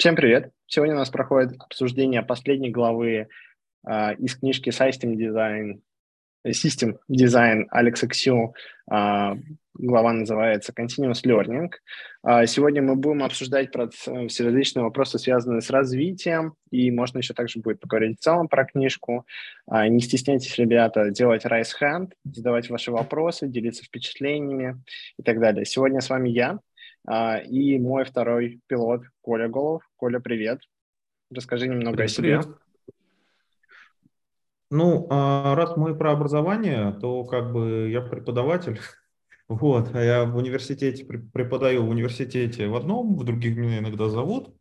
Всем привет! Сегодня у нас проходит обсуждение последней главы из книжки System Design Alex Xu. Глава называется Continuous Learning. Сегодня мы будем обсуждать все различные вопросы, связанные с развитием, и можно еще также будет поговорить в целом про книжку. Не стесняйтесь, ребята, делать raise hand, задавать ваши вопросы, делиться впечатлениями и так далее. Сегодня с вами я. И мой второй пилот Коля Голов. Коля, привет. Расскажи немного о себе. Привет. Ну, раз мы про образование, то как бы я преподаватель. Вот, я в университете преподаю в одном, в других меня иногда зовут.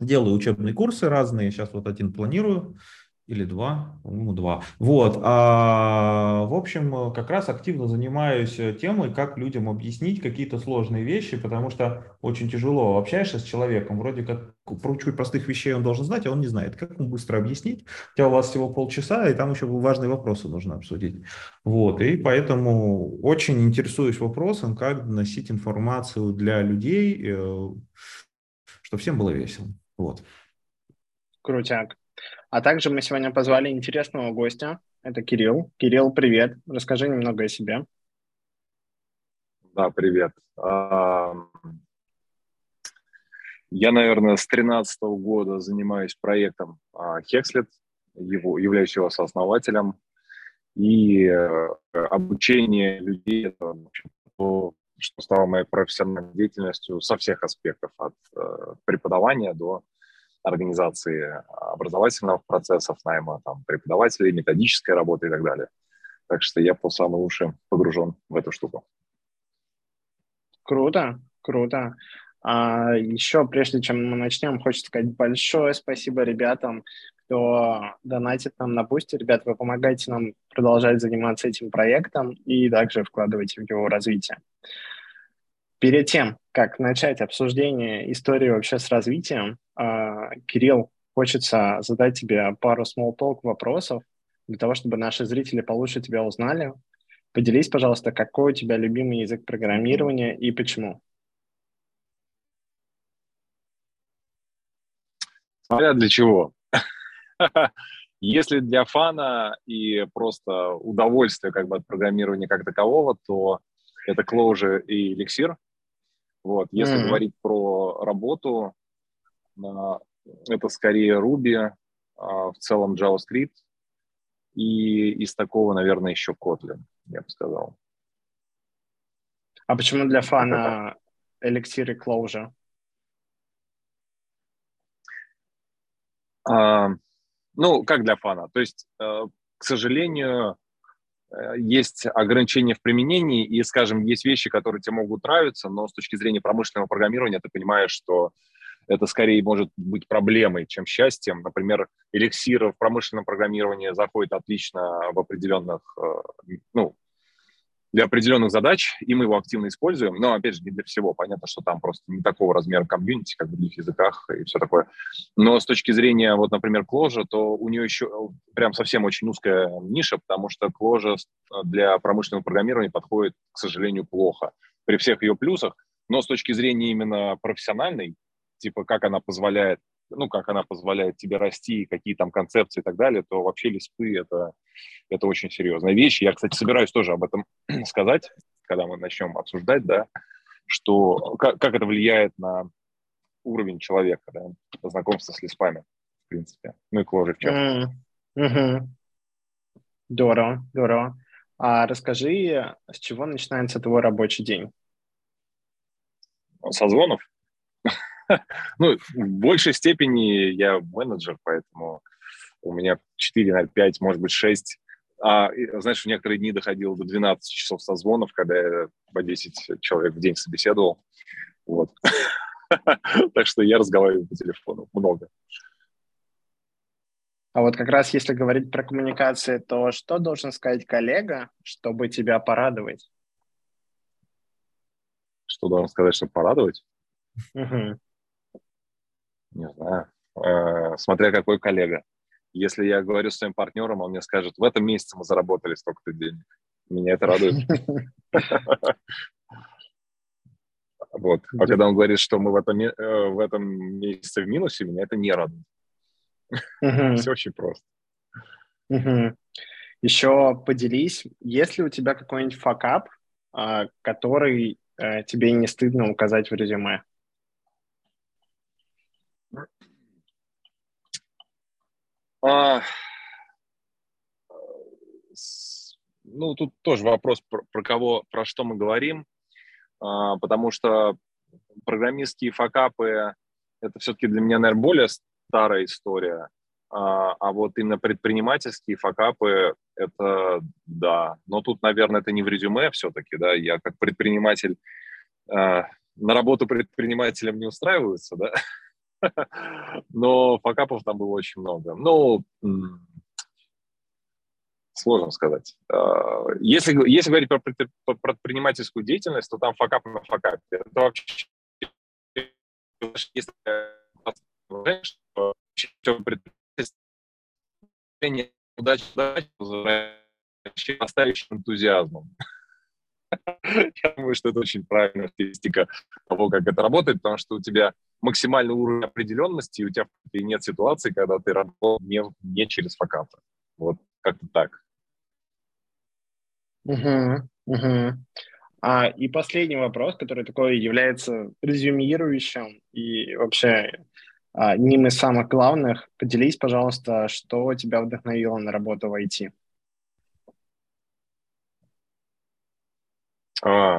Делаю учебные курсы разные. Сейчас вот один планирую. Или два, по-моему, два. Вот. В общем, как раз активно занимаюсь темой, как людям объяснить какие-то сложные вещи, потому что очень тяжело общаешься с человеком, вроде как чуть простых вещей он должен знать, а он не знает. Как ему быстро объяснить? Хотя у вас всего полчаса, и там еще важные вопросы нужно обсудить. Вот. И поэтому очень интересуюсь вопросом, как доносить информацию для людей, чтобы всем было весело. Вот. Крутяк. А также мы сегодня позвали интересного гостя. Это Кирилл. Кирилл, привет. Расскажи немного о себе. Да, привет. Я, наверное, с 2013 года занимаюсь проектом Hexlet, являюсь его сооснователем. И обучение людей – это то, что стало моей профессиональной деятельностью со всех аспектов, от преподавания до организации образовательных процессов, найма там, преподавателей, методической работы и так далее. Так что я по самому уши погружен в эту штуку. Круто, круто. Еще, прежде чем мы начнем, хочется сказать большое спасибо ребятам, кто донатит нам на Boosty. Ребята, вы помогаете нам продолжать заниматься этим проектом и также вкладываете в его развитие. Перед тем, как начать обсуждение истории вообще с развитием, Кирилл, хочется задать тебе пару Smalltalk вопросов для того, чтобы наши зрители получше тебя узнали. Поделись, пожалуйста, какой у тебя любимый язык программирования и почему? Смотря для чего. Если для фана и просто удовольствия как бы от программирования как такового, то это Clojure и Elixir. Вот. Если говорить про работу, это скорее Ruby, в целом JavaScript и из такого, наверное, еще Kotlin, я бы сказал. А почему для фана Elixir и Clojure? Ну, как для фана. То есть, к сожалению, есть ограничения в применении, и, скажем, есть вещи, которые тебе могут нравиться, но с точки зрения промышленного программирования ты понимаешь, что это скорее может быть проблемой, чем счастьем. Например, эликсир в промышленном программировании заходит отлично в определенных, для определенных задач, и мы его активно используем, но, опять же, не для всего. Понятно, что там просто не такого размера комьюнити, как в других языках и все такое. Но с точки зрения, вот, например, Clojure, то у нее еще прям совсем очень узкая ниша, потому что Clojure для промышленного программирования подходит, к сожалению, плохо. При всех ее плюсах, но с точки зрения именно профессиональной, типа как она позволяет, тебе расти, какие там концепции и так далее, то вообще лиспы — это очень серьезная вещь. Я, кстати, собираюсь тоже об этом сказать, когда мы начнем обсуждать, да, что как это влияет на уровень человека, да, знакомство с лиспами, в принципе. Ну и Clojure в частности. Здорово, здорово. А расскажи, с чего начинается твой рабочий день? Созвонов? Ну, в большей степени я менеджер, поэтому у меня 4 на 5, может быть, 6. А, знаешь, в некоторые дни доходило до 12 часов созвонов, когда я по 10 человек в день собеседовал. Вот. Так что я разговариваю по телефону много. А вот как раз если говорить про коммуникации, то что должен сказать коллега, чтобы тебя порадовать? Что должен сказать, чтобы порадовать? Не знаю. Смотря какой коллега. Если я говорю с своим партнером, он мне скажет, в этом месяце мы заработали столько-то денег. Меня это радует. Вот. А когда он говорит, что мы в этом месяце в минусе, меня это не радует. Все очень просто. Еще поделись, есть ли у тебя какой-нибудь факап, который тебе не стыдно указать в резюме? Ну, тут тоже вопрос, про что мы говорим, потому что программистские факапы – это все-таки для меня, наверное, более старая история, а вот именно предпринимательские факапы – это да. Но тут, наверное, это не в резюме все-таки, да, я как предприниматель на работу предпринимателем не устраиваются, да, но факапов там было очень много. Ну, сложно сказать. Если говорить про предпринимательскую деятельность, то там факап на факапе. Это вообще, если предпринимательство удачи настоящим энтузиазмом. Я думаю, что это очень правильная статистика того, как это работает, потому что у тебя максимальный уровень определенности, и у тебя нет ситуации, когда ты работал не через факапы. Вот как-то так. И последний вопрос, который такой является резюмирующим и вообще одним из самых главных. Поделись, пожалуйста, что тебя вдохновило на работу в IT?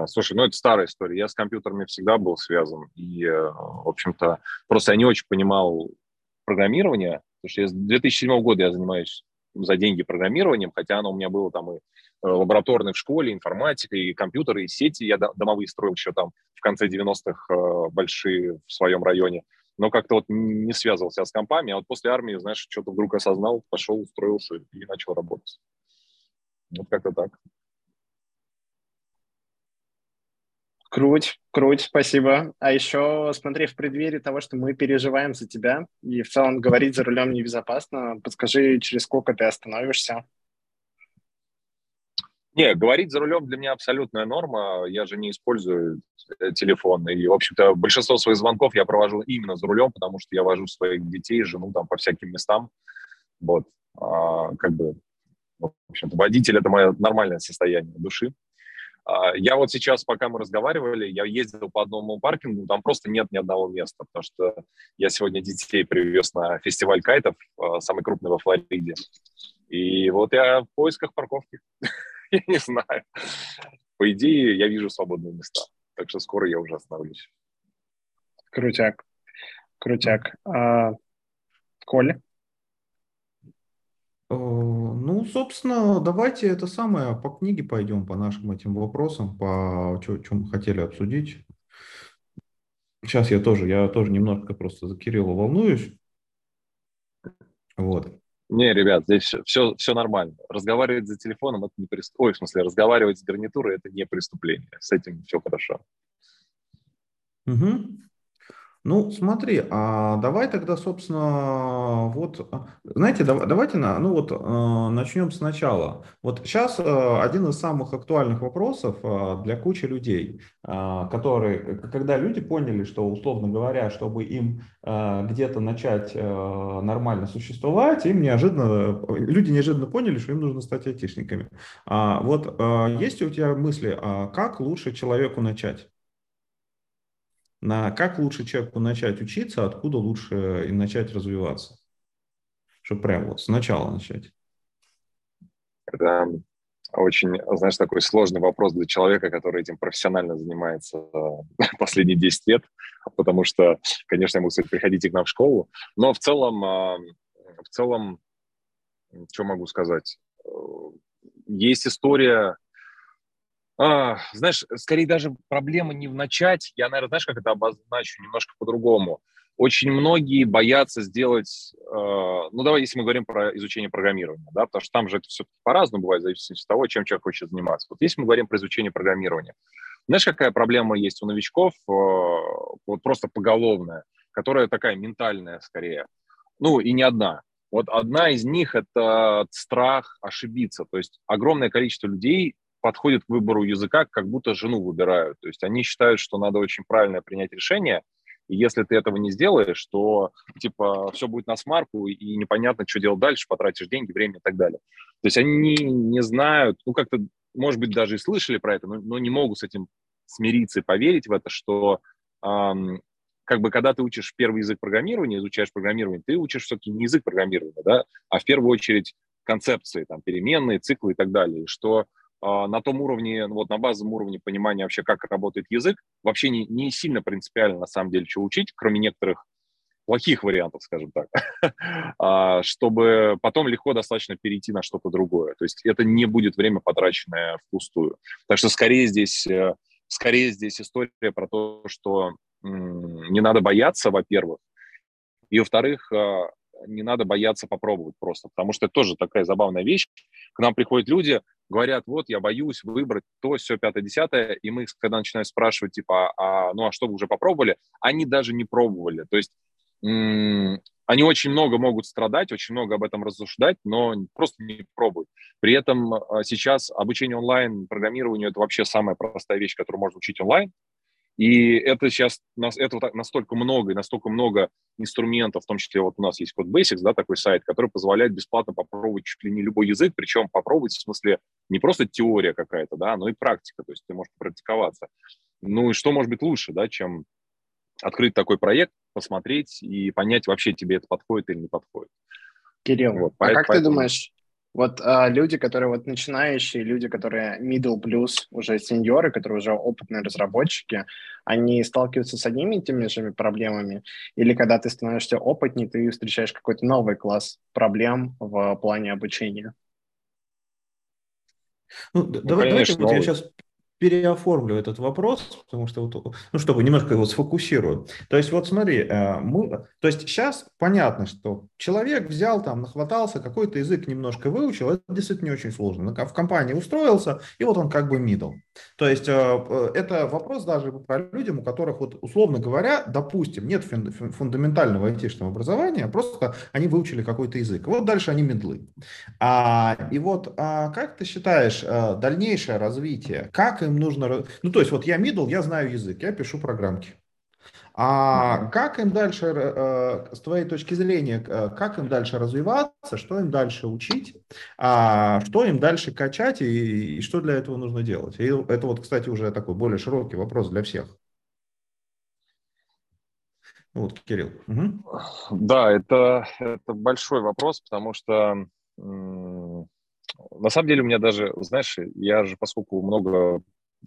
Слушай, ну это старая история. Я с компьютерами всегда был связан. И, в общем-то, просто я не очень понимал программирование. Потому что с 2007 года я занимаюсь за деньги программированием, хотя оно у меня было там и лабораторное в школе, информатика, и компьютеры, и сети. Я домовые строил еще там в конце 90-х большие в своем районе. Но как-то вот не связывался с компами. А вот после армии, знаешь, что-то вдруг осознал, пошел, устроился и начал работать. Вот как-то так. Круть, спасибо. А еще, смотри, в преддверии того, что мы переживаем за тебя, и в целом говорить за рулем небезопасно, подскажи, через сколько ты остановишься? Не, говорить за рулем для меня абсолютная норма, я же не использую телефон, и, в общем-то, большинство своих звонков я провожу именно за рулем, потому что я вожу своих детей, жену там по всяким местам, вот, в общем-то, водитель – это мое нормальное состояние души. Я вот сейчас, пока мы разговаривали, я ездил по одному паркингу, там просто нет ни одного места, потому что я сегодня детей привез на фестиваль кайтов, самый крупный во Флориде. И вот я в поисках парковки. Я не знаю. По идее, я вижу свободные места. Так что скоро я уже остановлюсь. Крутяк. Коля? Ну, собственно, давайте это самое, по книге пойдем, по нашим этим вопросам, по чем мы хотели обсудить. Сейчас я тоже немножко просто за Кирилла волнуюсь. Вот. Не, ребят, здесь все нормально. Разговаривать за телефоном – это не преступление. Ой, в смысле, разговаривать с гарнитурой – это не преступление. С этим все хорошо. Угу. Ну, смотри, а давай тогда, собственно, вот, знаете, давайте, ну вот, начнем сначала. Вот сейчас один из самых актуальных вопросов для кучи людей, когда люди поняли, что, условно говоря, чтобы им где-то начать нормально существовать, люди неожиданно поняли, что им нужно стать айтишниками. Вот есть у тебя мысли, как лучше человеку начать? Как лучше человеку начать учиться, откуда лучше и начать развиваться? Чтобы прямо вот сначала начать. Это очень, знаешь, такой сложный вопрос для человека, который этим профессионально занимается последние 10 лет, потому что, конечно, ему, кстати, приходите к нам в школу. Но в целом, что могу сказать? Есть история... Знаешь, скорее даже проблема не в начать. Я, наверное, знаешь, как это обозначу немножко по-другому. Очень многие боятся сделать... Ну, давай, если мы говорим про изучение программирования, да, потому что там же это все по-разному бывает, в зависимости от того, чем человек хочет заниматься. Вот если мы говорим про изучение программирования, знаешь, какая проблема есть у новичков, вот просто поголовная, которая такая ментальная скорее, ну, и не одна. Вот одна из них – это страх ошибиться. То есть огромное количество людей подходят к выбору языка, как будто жену выбирают. То есть они считают, что надо очень правильно принять решение, и если ты этого не сделаешь, то, типа, все будет на смарку, и непонятно, что делать дальше, потратишь деньги, время и так далее. То есть они не знают, ну, как-то, может быть, даже и слышали про это, но не могут с этим смириться и поверить в это, что, как бы, когда ты учишь первый язык программирования, изучаешь программирование, ты учишь все-таки не язык программирования, да, а в первую очередь концепции, там, переменные, циклы и так далее, что... на том уровне, вот на базовом уровне понимания вообще, как работает язык, вообще не сильно принципиально, на самом деле, что учить, кроме некоторых плохих вариантов, скажем так, чтобы потом легко достаточно перейти на что-то другое. То есть это не будет время, потраченное впустую. Так что скорее здесь история про то, что не надо бояться, во-первых, и, во-вторых, не надо бояться попробовать просто, потому что это тоже такая забавная вещь. К нам приходят люди, говорят, вот, я боюсь выбрать то, все, пятое, десятое, и мы их, когда начинаем спрашивать, типа, а что вы уже попробовали, они даже не пробовали. То есть они очень много могут страдать, очень много об этом рассуждать, но просто не пробуют. При этом сейчас обучение онлайн программированию – это вообще самая простая вещь, которую можно учить онлайн. И это сейчас, этого настолько много, и настолько много инструментов, в том числе вот у нас есть Code Basics, да, такой сайт, который позволяет бесплатно попробовать чуть ли не любой язык, причем попробовать в смысле не просто теория какая-то, да, но и практика, то есть ты можешь практиковаться. Ну и что может быть лучше, да, чем открыть такой проект, посмотреть и понять вообще, тебе это подходит или не подходит. Кирилл, вот, поэтому... ты думаешь... Вот люди, которые вот начинающие, люди, которые middle plus, уже сеньоры, которые уже опытные разработчики, они сталкиваются с одними и теми же проблемами? Или когда ты становишься опытнее, ты встречаешь какой-то новый класс проблем в плане обучения? Ну, давайте вот я сейчас... переоформлю этот вопрос, потому что, вот, ну, чтобы немножко его сфокусирую. То есть, вот смотри, то есть сейчас понятно, что человек взял там, нахватался, какой-то язык немножко выучил, это действительно не очень сложно. В компании устроился, и вот он как бы middle. То есть, это вопрос даже про людям, у которых, вот, условно говоря, допустим, нет фундаментального айтишного образования, просто они выучили какой-то язык. Вот дальше они middle. И вот как ты считаешь дальнейшее развитие, как им нужно... Ну, то есть, вот я middle, я знаю язык, я пишу программки. А как им дальше, с твоей точки зрения, как им дальше развиваться, что им дальше учить, что им дальше качать и что для этого нужно делать? И это вот, кстати, уже такой более широкий вопрос для всех. Вот, Кирилл. Угу. Да, это большой вопрос, потому что... на самом деле у меня даже, знаешь, я же, поскольку много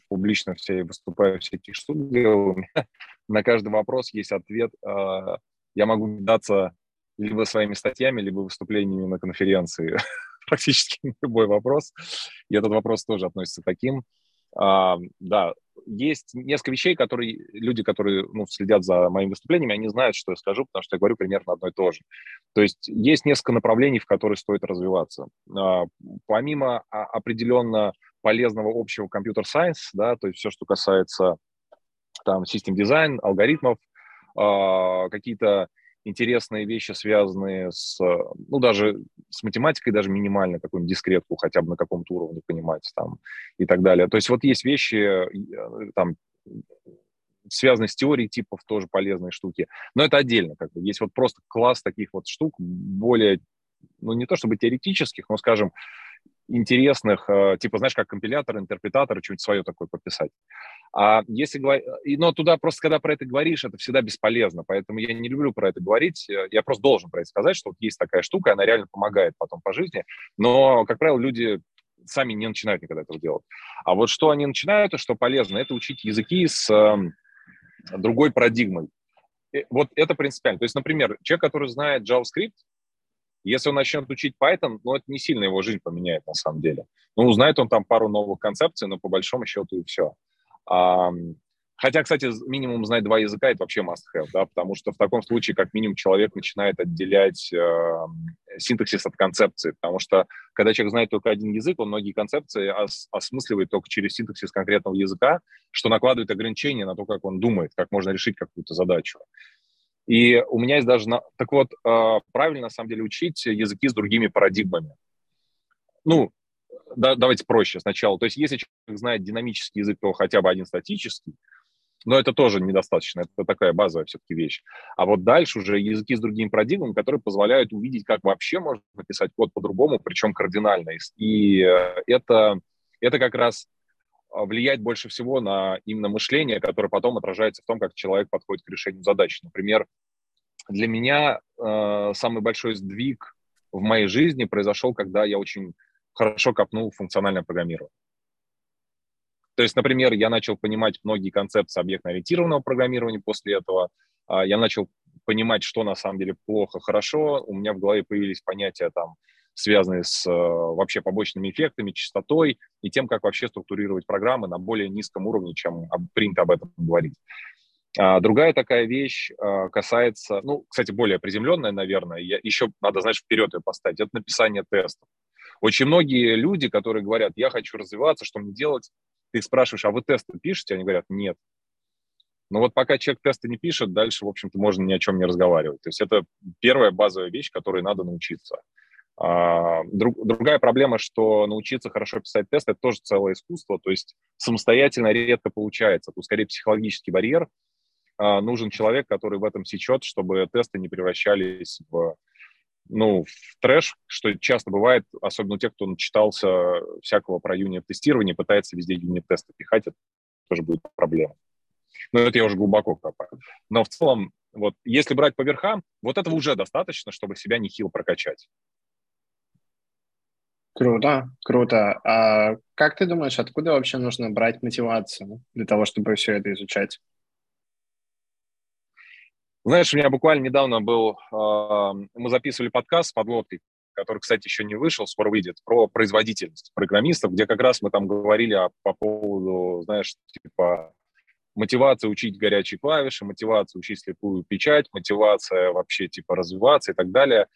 публично все выступаю, всяких штук делаю, на каждый вопрос есть ответ. Я могу даться либо своими статьями, либо выступлениями на конференции. Практически на любой вопрос. И этот вопрос тоже относится к таким. Да, есть несколько вещей, которые люди, которые следят за моими выступлениями, они знают, что я скажу, потому что я говорю примерно одно и то же. То есть есть несколько направлений, в которые стоит развиваться. Помимо определенно полезного общего компьютер-сайенс, да, то есть все, что касается там System Design, алгоритмов, какие-то интересные вещи, связанные с, ну, даже с математикой, даже минимально, какую-нибудь дискретку хотя бы на каком-то уровне понимать там и так далее. То есть вот есть вещи, там, связанные с теорией типов, тоже полезные штуки. Но это отдельно как бы. Есть вот просто класс таких вот штук, более, ну, не то чтобы теоретических, но, скажем, интересных, типа, знаешь, как компилятор, интерпретатор, что-нибудь свое такое пописать. Но туда просто, когда про это говоришь, это всегда бесполезно, поэтому я не люблю про это говорить, я просто должен про это сказать, что вот есть такая штука, она реально помогает потом по жизни, но, как правило, люди сами не начинают никогда этого делать. А вот что они начинают, и что полезно, это учить языки с другой парадигмой. И вот это принципиально. То есть, например, человек, который знает JavaScript, если он начнет учить Python, ну, это не сильно его жизнь поменяет, на самом деле. Ну, узнает он там пару новых концепций, но по большому счету и все. Хотя, кстати, минимум знать два языка – это вообще must-have, да, потому что в таком случае, как минимум, человек начинает отделять синтаксис от концепции, потому что, когда человек знает только один язык, он многие концепции осмысливает только через синтаксис конкретного языка, что накладывает ограничения на то, как он думает, как можно решить какую-то задачу. И у меня есть даже... Так вот, правильно, на самом деле, учить языки с другими парадигмами. Ну, да, давайте проще сначала. То есть если человек знает динамический язык, то хотя бы один статический, но это тоже недостаточно, это такая базовая все-таки вещь. А вот дальше уже языки с другими парадигмами, которые позволяют увидеть, как вообще можно написать код по-другому, причем кардинально. И это как раз влияет больше всего на именно мышление, которое потом отражается в том, как человек подходит к решению задачи. Например, для меня самый большой сдвиг в моей жизни произошел, когда я очень хорошо копнул функциональное программирование. То есть, например, я начал понимать многие концепции объектно-ориентированного программирования после этого. Я начал понимать, что на самом деле плохо, хорошо. У меня в голове появились понятия, там, связанные с вообще побочными эффектами, частотой и тем, как вообще структурировать программы на более низком уровне, чем принято об этом говорить. Другая такая вещь касается, ну, кстати, более приземленная, наверное, еще надо, знаешь, вперед ее поставить, это написание тестов. Очень многие люди, которые говорят, я хочу развиваться, что мне делать, ты их спрашиваешь, а вы тесты пишете? Они говорят, нет. Но вот пока человек тесты не пишет, дальше, в общем-то, можно ни о чем не разговаривать. То есть это первая базовая вещь, которой надо научиться. Другая проблема, что научиться хорошо писать тесты, это тоже целое искусство, то есть самостоятельно редко получается. Тут скорее психологический барьер. Нужен человек, который в этом сечет, чтобы тесты не превращались в трэш, что часто бывает, особенно у тех, кто начитался всякого про юнит-тестирование, пытается везде юнит-тесты пихать, это тоже будет проблема. Но это я уже глубоко копаю. Но в целом, вот, если брать по верхам, вот этого уже достаточно, чтобы себя нехило прокачать. Круто, круто. А как ты думаешь, откуда вообще нужно брать мотивацию для того, чтобы все это изучать? Знаешь, у меня буквально недавно был... мы записывали подкаст с подлодкой, который, кстати, еще не вышел, скоро выйдет, про производительность программистов, где как раз мы там говорили по поводу, знаешь, типа мотивация учить горячие клавиши, мотивация учить слепую печать, мотивация вообще типа развиваться и так далее.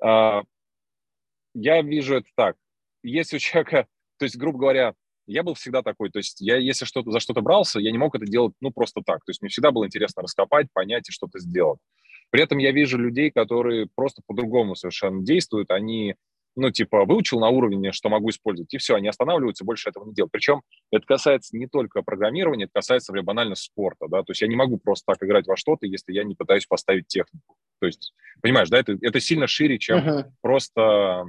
Я вижу это так. Если у человека... То есть, грубо говоря, я был всегда такой, то есть я, если за что-то брался, я не мог это делать, просто так. То есть мне всегда было интересно раскопать, понять и что-то сделать. При этом я вижу людей, которые просто по-другому совершенно действуют. Они, выучил на уровне, что могу использовать, и все, они останавливаются, больше этого не делают. Причем это касается не только программирования, это касается банально спорта, да. То есть я не могу просто так играть во что-то, если я не пытаюсь поставить технику. То есть, понимаешь, да, это сильно шире, чем просто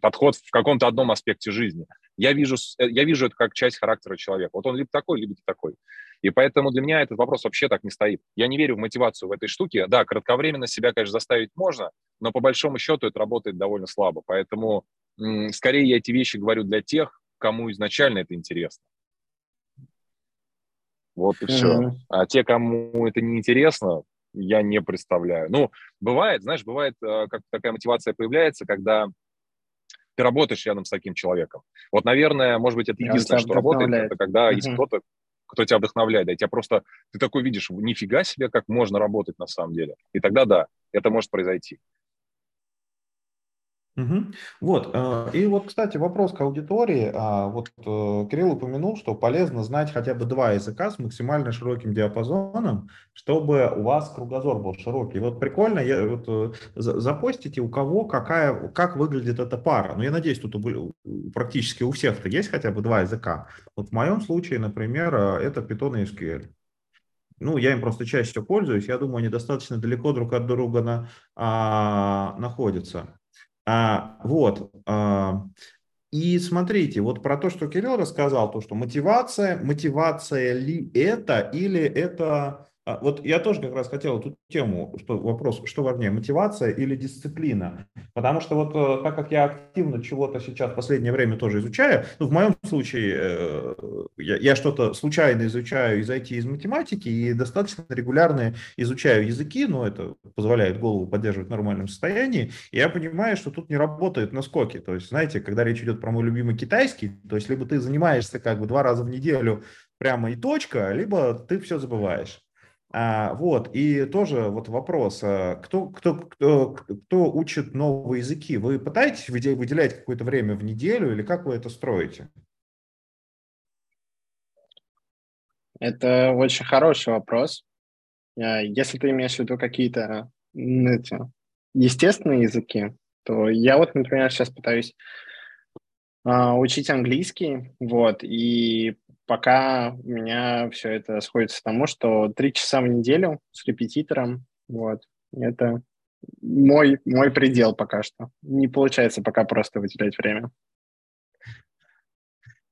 подход в каком-то одном аспекте жизни. Я вижу это как часть характера человека. Вот он либо такой, либо такой. И поэтому для меня этот вопрос вообще так не стоит. Я не верю в мотивацию в этой штуке. Да, кратковременно себя, конечно, заставить можно, но по большому счету это работает довольно слабо. Поэтому скорее я эти вещи говорю для тех, кому изначально это интересно. Вот и все. А те, кому это не интересно, я не представляю. Бывает, как такая мотивация появляется, когда ты работаешь рядом с таким человеком. Вот, наверное, может быть, это единственное, что работает, это когда есть кто-то, кто тебя вдохновляет, да, и тебя просто, ты такой видишь, нифига себе, как можно работать на самом деле. И тогда, да, это может произойти. Вот, и вот, кстати, вопрос к аудитории. Вот Кирилл упомянул, что полезно знать хотя бы два языка с максимально широким диапазоном, чтобы у вас кругозор был широкий. Вот прикольно, запостите, у кого как выглядит эта пара. Я надеюсь, тут практически у всех-то есть хотя бы два языка. Вот в моем случае, например, это Python и SQL. Я им просто чаще всего пользуюсь. Я думаю, они достаточно далеко друг от друга находятся. И смотрите, вот про то, что Кирилл рассказал, то, что мотивация ли это или это... Вот я тоже как раз хотел эту тему, вопрос, что важнее, мотивация или дисциплина? Потому что вот так как я активно чего-то сейчас в последнее время тоже изучаю, в моем случае я что-то случайно изучаю из IT, из математики, и достаточно регулярно изучаю языки, но это позволяет голову поддерживать в нормальном состоянии, и я понимаю, что тут не работают наскоки. То есть, знаете, когда речь идет про мой любимый китайский, то есть либо ты занимаешься два раза в неделю прямо и точка, либо ты все забываешь. И тоже вопрос, кто учит новые языки? Вы пытаетесь выделять какое-то время в неделю или как вы это строите? Это очень хороший вопрос. Если ты имеешь в виду какие-то естественные языки, то я, например, сейчас пытаюсь учить английский, вот, и пока у меня все это сходится к тому, что 3 часа в неделю с репетитором, вот, это мой предел пока что. Не получается пока просто выделять время.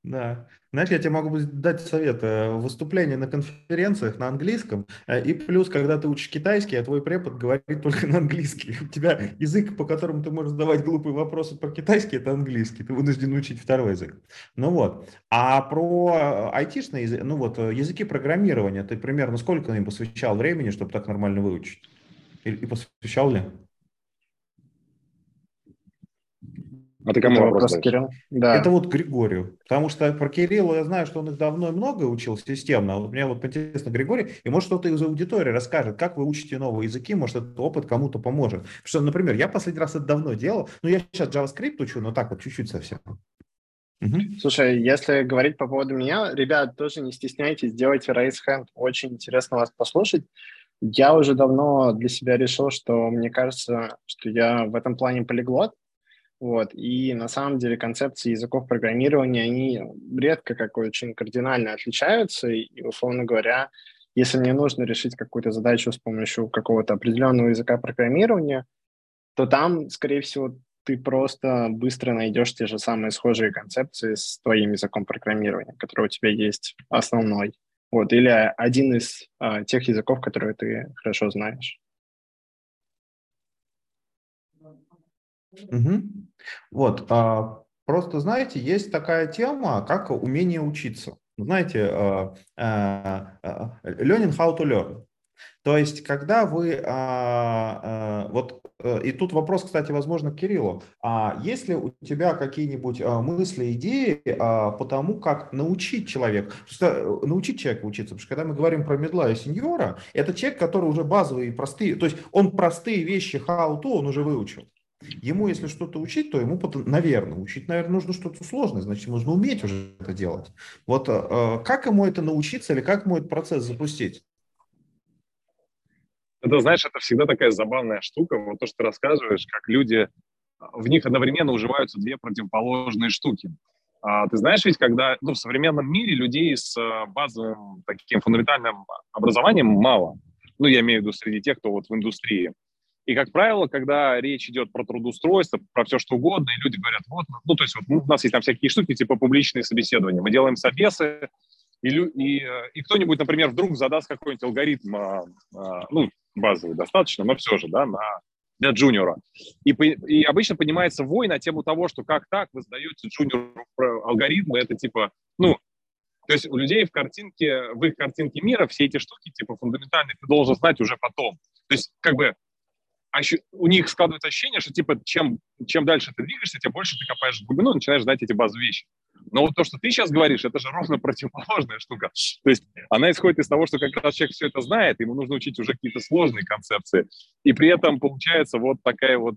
Да. Знаешь, я тебе могу дать совет. Выступления на конференциях на английском, и плюс, когда ты учишь китайский, а твой препод говорит только на английский. У тебя язык, по которому ты можешь задавать глупые вопросы по-китайски, это английский. Ты вынужден учить второй язык. Ну вот. А про айтишные языки, ну вот, языки программирования, ты примерно сколько им посвящал времени, чтобы так нормально выучить? И посвящал ли? А ты кому вопрос, Кирилл? Да. Это вот Григорию. Потому что про Кирилла я знаю, что он их давно и много учил системно. Вот мне вот интересно Григорий, и может кто-то из аудитории расскажет, как вы учите новые языки, может этот опыт кому-то поможет. Потому что, например, я последний раз это давно делал, но я сейчас JavaScript учу, но так вот чуть-чуть совсем. Угу. Слушай, если говорить по поводу меня, ребят, тоже не стесняйтесь, делайте raise hand, очень интересно вас послушать. Я уже давно для себя решил, что мне кажется, что я в этом плане полиглот. Вот. И на самом деле концепции языков программирования, они редко как очень кардинально отличаются. И, условно говоря, если мне нужно решить какую-то задачу с помощью какого-то определенного языка программирования, то там, скорее всего, ты просто быстро найдешь те же самые схожие концепции с твоим языком программирования, который у тебя есть основной. Вот, или один из тех языков, которые ты хорошо знаешь. Угу. Вот, просто, знаете, есть такая тема, как умение учиться. Знаете, learning how to learn. То есть, когда вы, вот, и тут вопрос, кстати, возможно, к Кириллу. Есть ли у тебя какие-нибудь мысли, идеи по тому, как научить человека, учиться? Потому что когда мы говорим про медла и сеньора, это человек, который уже базовые и простые, то есть он простые вещи how to, он уже выучил. Ему, если что-то учить, то ему, наверное, нужно что-то сложное, значит, нужно уметь уже это делать. Вот как ему это научиться или как ему этот процесс запустить? Это, знаешь, это всегда такая забавная штука, вот то, что ты рассказываешь, как люди, в них одновременно уживаются две противоположные штуки. Ты знаешь, ведь когда в современном мире людей с базовым таким фундаментальным образованием мало, ну, я имею в виду среди тех, кто вот в индустрии. И, как правило, когда речь идет про трудоустройство, про все что угодно, и люди говорят, вот, ну, то есть вот у нас есть там всякие штуки, типа публичные собеседования, мы делаем собесы, и кто-нибудь, например, вдруг задаст какой-нибудь алгоритм, ну, базовый достаточно, но все же, да, для джуниора. И обычно понимается вой на тему того, что как так вы задаете джуниору алгоритмы, это типа, ну, то есть у людей в их картинке мира все эти штуки, типа, фундаментальные, ты должен знать уже потом. То есть, как бы, у них складывается ощущение, что типа чем дальше ты двигаешься, тем больше ты копаешь в глубину и начинаешь знать эти базовые вещи. Но вот то, что ты сейчас говоришь, это же ровно противоположная штука. То есть она исходит из того, что как раз человек все это знает, ему нужно учить уже какие-то сложные концепции. И при этом получается вот такая вот,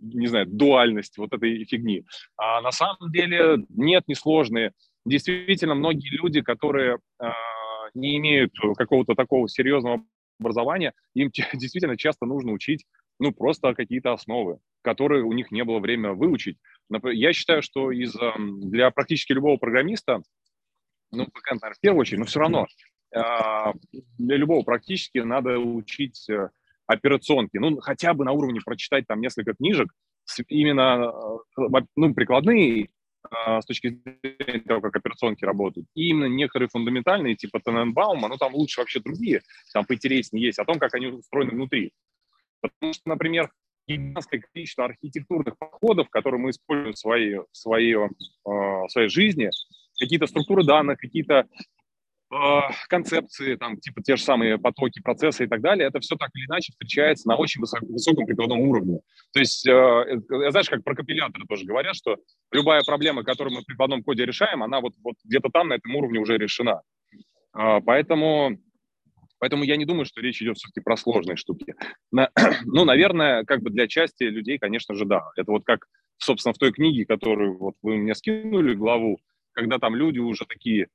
не знаю, дуальность вот этой фигни. А на самом деле нет, не сложные. Действительно, многие люди, которые не имеют какого-то такого серьезного образования, им действительно часто нужно учить, ну, просто какие-то основы, которые у них не было времени выучить. Я считаю, что для практически любого программиста, ну, пока, наверное, в первую очередь, но все равно, для любого практически надо учить операционки, ну, хотя бы на уровне прочитать там несколько книжек, именно, ну, прикладные, с точки зрения того, как операционки работают. И именно некоторые фундаментальные, типа Таненбаума, ну там лучше вообще другие, там поинтереснее есть, о том, как они устроены внутри. Потому что, например, гигантское количество архитектурных подходов, которые мы используем в своей жизни, какие-то структуры данных, какие-то концепции, там, типа те же самые потоки, процессы и так далее, это все так или иначе встречается на очень высоком прикладном уровне. То есть, знаешь, как про компиляторы тоже говорят, что любая проблема, которую мы в прикладном коде решаем, она вот где-то там на этом уровне уже решена. Поэтому я не думаю, что речь идет все-таки про сложные штуки. Ну, наверное, как бы для части людей, конечно же, да. Это вот как, собственно, в той книге, которую вот вы мне скинули, главу, когда там люди уже такие...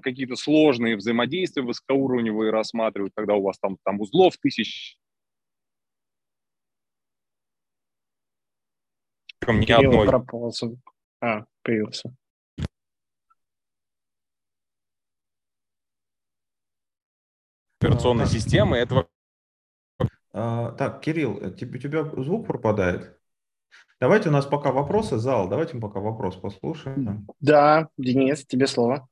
какие-то сложные взаимодействия высокоуровневые рассматривают, когда у вас там узлов тысяч. Кирилл пропал. появился. Операционной системы этого... Так, Кирилл, у тебя звук пропадает. Давайте у нас пока вопросы, зал, давайте мы пока вопрос послушаем. Да, Денис, тебе слово.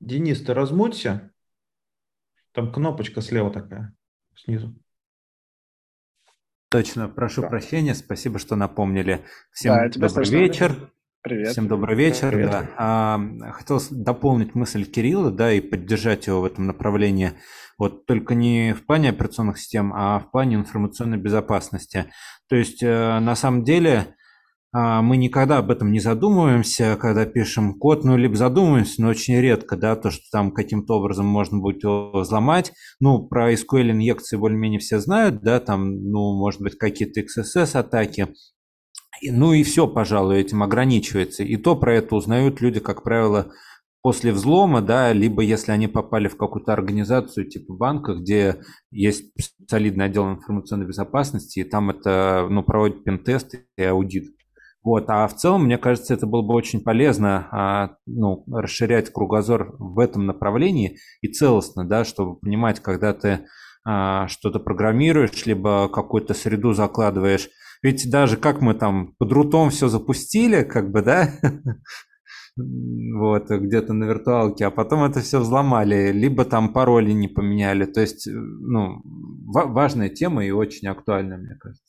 Денис, ты размуться. Там кнопочка слева такая, снизу. Точно, прошу прощения, спасибо, что напомнили. Всем добрый вечер. Привет. Всем добрый вечер. Привет. Да. Хотел дополнить мысль Кирилла, да, и поддержать его в этом направлении. Вот только не в плане операционных систем, а в плане информационной безопасности. То есть на самом деле мы никогда об этом не задумываемся, когда пишем код, ну либо задумываемся, но очень редко, да, то, что там каким-то образом можно будет его взломать. Ну, про SQL инъекции более-менее все знают, да, там, ну, может быть, какие-то XSS-атаки. Ну и все, пожалуй, этим ограничивается. И то про это узнают люди, как правило, после взлома, да, либо если они попали в какую-то организацию типа банка, где есть солидный отдел информационной безопасности, и там это, ну, проводят пентесты и аудит. Вот. А в целом, мне кажется, это было бы очень полезно, ну, расширять кругозор в этом направлении и целостно, да, чтобы понимать, когда ты что-то программируешь, либо какую-то среду закладываешь. Ведь даже как мы там под рутом все запустили, как бы, да, вот, где-то на виртуалке, а потом это все взломали, либо там пароли не поменяли. То есть, ну, важная тема и очень актуальная, мне кажется.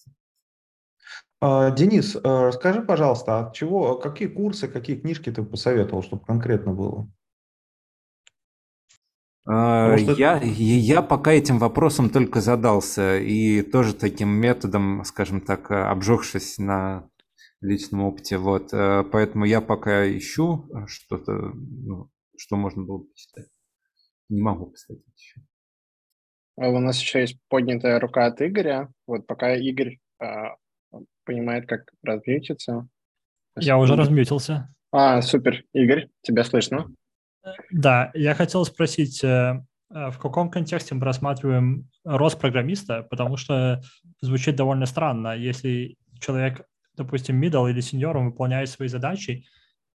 Денис, расскажи, пожалуйста, от чего, какие курсы, какие книжки ты посоветовал, чтобы конкретно было? Я пока этим вопросом только задался и тоже таким методом, скажем так, обжегшись на личном опыте. Вот, поэтому я пока ищу что-то, ну, что можно было почитать. Не могу посмотреть еще. У нас еще есть поднятая рука от Игоря. Вот пока Игорь понимает, как размьютиться. Я уже размьютился. Супер. Игорь, тебя слышно? Да, я хотел спросить, в каком контексте мы рассматриваем рост программиста, потому что звучит довольно странно, если человек, допустим, middle или senior выполняет свои задачи,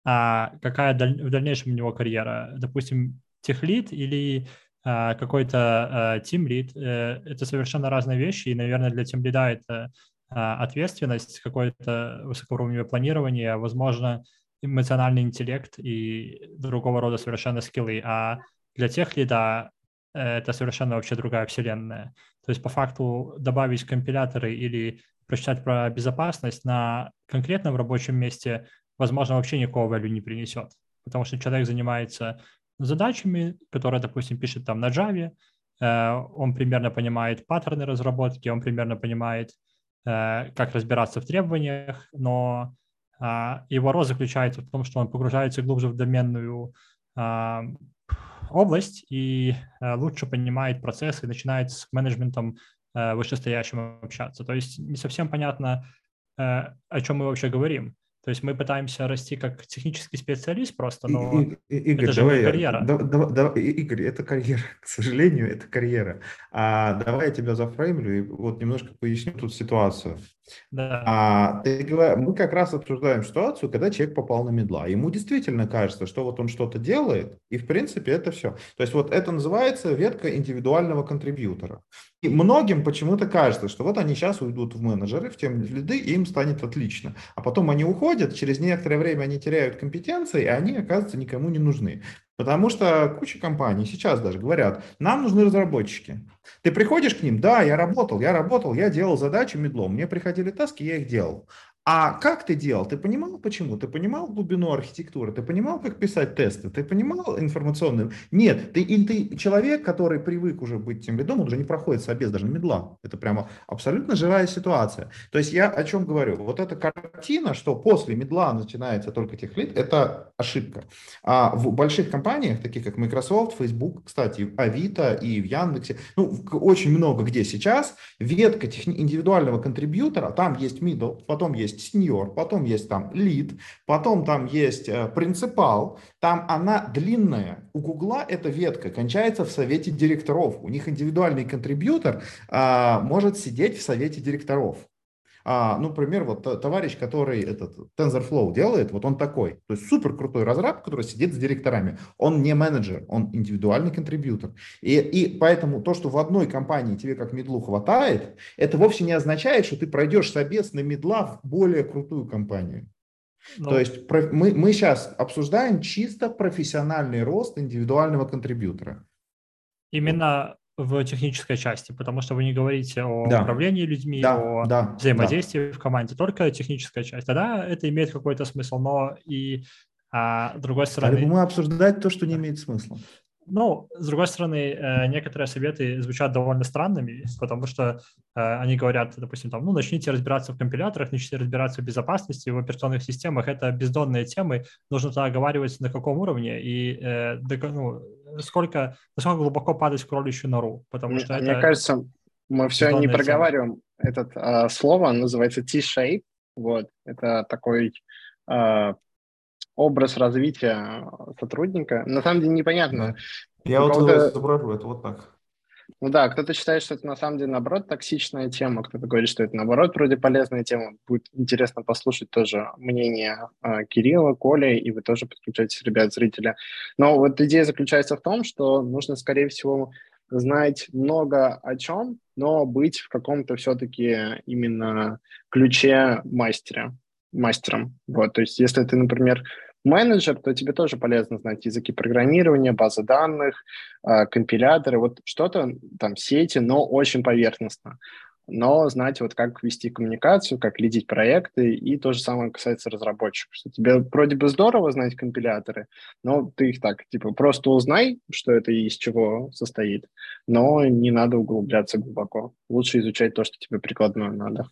а какая в дальнейшем у него карьера? Допустим, техлид или какой-то тимлид – это совершенно разные вещи, и, наверное, для тимлида это ответственность, какое-то высокоуровневое планирование, возможно, эмоциональный интеллект и другого рода совершенно скиллы, а для техлида это совершенно вообще другая вселенная. То есть по факту добавить компиляторы или прочитать про безопасность на конкретном рабочем месте, возможно, вообще никакого value не принесет, потому что человек занимается задачами, которые, допустим, пишет там на Java, он примерно понимает паттерны разработки, он примерно понимает, как разбираться в требованиях, но его рост заключается в том, что он погружается глубже в доменную область и лучше понимает процессы, начинает с менеджментом вышестоящим общаться. То есть не совсем понятно, о чем мы вообще говорим. То есть мы пытаемся расти как технический специалист просто, но Игорь, это же карьера. Игорь, это карьера, к сожалению, это карьера. Давай я тебя зафреймлю и вот немножко поясню тут ситуацию. Да. Мы как раз обсуждаем ситуацию, когда человек попал на мидла. Ему действительно кажется, что вот он что-то делает, и в принципе это все. То есть вот это называется ветка индивидуального контрибьютора. И многим почему-то кажется, что вот они сейчас уйдут в менеджеры, в тимлиды, и им станет отлично. А потом они уходят, через некоторое время они теряют компетенции, и они, оказывается, никому не нужны. Потому что куча компаний сейчас даже говорят, нам нужны разработчики. Ты приходишь к ним, да, я работал, я делал задачи мидлом, мне приходили таски, я их делал. А как ты делал? Ты понимал почему? Ты понимал глубину архитектуры? Ты понимал, как писать тесты? Ты понимал информационную? Нет, ты человек, который привык уже быть тем лидом, он уже не проходит собес даже мидла. Это прямо абсолютно живая ситуация. То есть я о чем говорю? Вот эта картина, что после мидла начинается только техлид, это ошибка. А в больших компаниях, таких как Microsoft, Facebook, кстати, Avito и в Яндексе, ну, очень много где сейчас, ветка индивидуального контрибьютора, там есть мидл, потом есть есть senior, потом есть там lead, потом там есть принципал, там она длинная. У Гугла эта ветка кончается в совете директоров. У них индивидуальный контрибьютор может сидеть в совете директоров. Ну, например, вот товарищ, который этот TensorFlow делает, вот он такой. То есть супер крутой разраб, который сидит с директорами. Он не менеджер, он индивидуальный контрибьютор. И поэтому то, что в одной компании тебе как медлу хватает, это вовсе не означает, что ты пройдешь собес на медла в более крутую компанию. Но... То есть мы сейчас обсуждаем чисто профессиональный рост индивидуального контрибьютора. Именно... в технической части, потому что вы не говорите о управлении людьми, о взаимодействии в команде, только техническая часть. Тогда это имеет какой-то смысл, но и с другой стороны... Поэтому мы обсуждать то, что не имеет смысла. Ну, с другой стороны, некоторые советы звучат довольно странными, потому что они говорят, допустим, там, ну, начните разбираться в компиляторах, начните разбираться в безопасности, в операционных системах. Это бездонные темы, нужно тогда оговаривать, на каком уровне и насколько глубоко падать в кроличью нору. Потому что мне кажется, мы все не проговариваем это слово, оно называется T-shape. Вот, это такой... образ развития сотрудника. На самом деле непонятно. Я вот изображу это вот так. Ну да, кто-то считает, что это на самом деле наоборот токсичная тема, кто-то говорит, что это наоборот вроде полезная тема. Будет интересно послушать тоже мнение Кирилла, Коли, и вы тоже подключаетесь, ребят, зрители. Но вот идея заключается в том, что нужно, скорее всего, знать много о чем, но быть в каком-то все-таки именно ключе мастером. Вот, то есть если ты, например, менеджер, то тебе тоже полезно знать языки программирования, базы данных, компиляторы, вот что-то там, сети, но очень поверхностно. Но знать, вот как вести коммуникацию, как лидить проекты, и то же самое касается разработчиков. Что тебе вроде бы здорово знать компиляторы, но ты их так, типа, просто узнай, что это и из чего состоит, но не надо углубляться глубоко. Лучше изучать то, что тебе прикладное надо.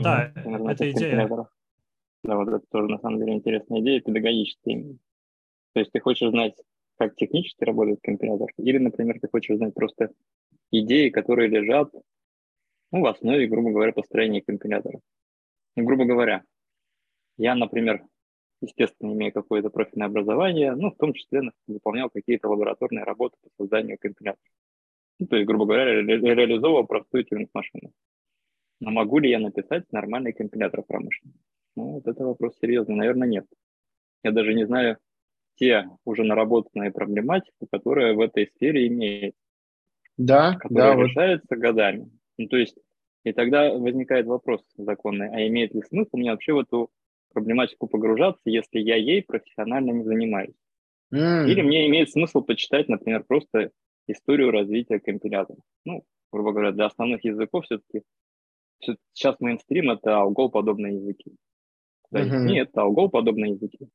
Да, это идея. Да, вот это тоже, на самом деле, интересная идея, педагогическая именно. То есть ты хочешь знать, как технически работает компилятор, или, например, ты хочешь знать просто идеи, которые лежат в основе, грубо говоря, построения компилятора. Ну, грубо говоря, я, например, естественно, имею какое-то профильное образование, в том числе выполнял какие-то лабораторные работы по созданию компилятора. То есть, грубо говоря, реализовывал простую тюринг-машину. Но могу ли я написать нормальный компилятор промышленный? Вот это вопрос серьезный. Наверное, нет. Я даже не знаю те уже наработанные проблематики, которые в этой сфере имеют. Да, которые решаются годами. То есть, и тогда возникает вопрос законный, а имеет ли смысл мне вообще в эту проблематику погружаться, если я ей профессионально не занимаюсь? Или мне имеет смысл почитать, например, просто историю развития компилятора. Грубо говоря, для основных языков сейчас мейнстрим — это алгол-подобные языки. Нет, это алгол-подобные языки.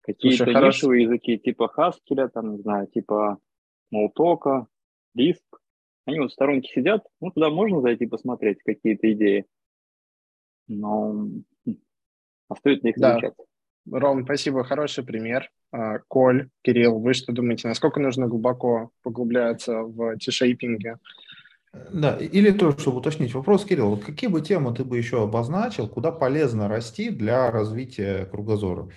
Какие-то нишевые языки типа Haskell, типа Smalltalk, Lisp. Они в сторонке сидят, туда можно зайти посмотреть какие-то идеи. Но стоит ли их изучать? Ром, спасибо, хороший пример. Коль, Кирилл, вы что думаете, насколько нужно глубоко поглубляться в T-шейпинге? Да, или то, чтобы уточнить вопрос, Кирилл, вот какие бы темы ты бы еще обозначил, куда полезно расти для развития кругозора?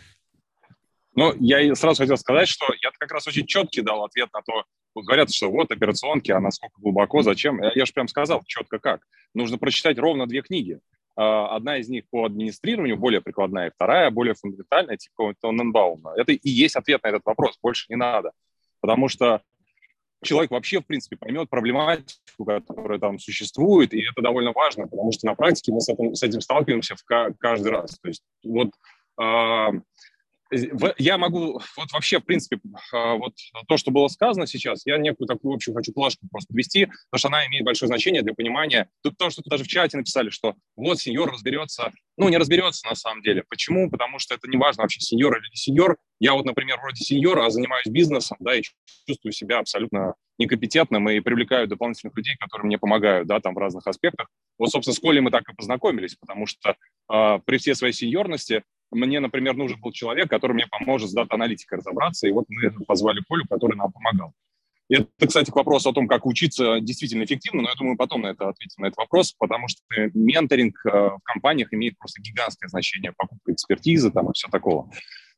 Я сразу хотел сказать, что я как раз очень четкий дал ответ на то, говорят, что вот операционки, а насколько глубоко, зачем? Я же прям сказал четко как. Нужно прочитать ровно 2 книги. Одна из них по администрированию, более прикладная, вторая более фундаментальная, типа Тоненбаума. Это и есть ответ на этот вопрос, больше не надо. Потому что человек вообще, в принципе, поймет проблематику, которая там существует, и это довольно важно, потому что на практике мы с этим сталкиваемся каждый раз. То есть я могу вообще, в принципе, то, что было сказано сейчас, я некую такую общую хочу плашку просто ввести, потому что она имеет большое значение для понимания. Тут то, что даже в чате написали, что вот сеньор разберется, не разберется на самом деле. Почему? Потому что это не важно вообще, сеньор или не сеньор. Я например, вроде сеньор, а занимаюсь бизнесом, и чувствую себя абсолютно некомпетентным и привлекаю дополнительных людей, которые мне помогают, в разных аспектах. Собственно, с Колей мы так и познакомились, потому что при всей своей сеньорности мне, например, нужен был человек, который мне поможет с дата-аналитикой разобраться, и мы позвали Колю, который нам помогал. И это, кстати, к вопросу о том, как учиться действительно эффективно, но я думаю, потом на это ответим, на этот вопрос, потому что менторинг в компаниях имеет просто гигантское значение, покупка экспертизы там и все такого.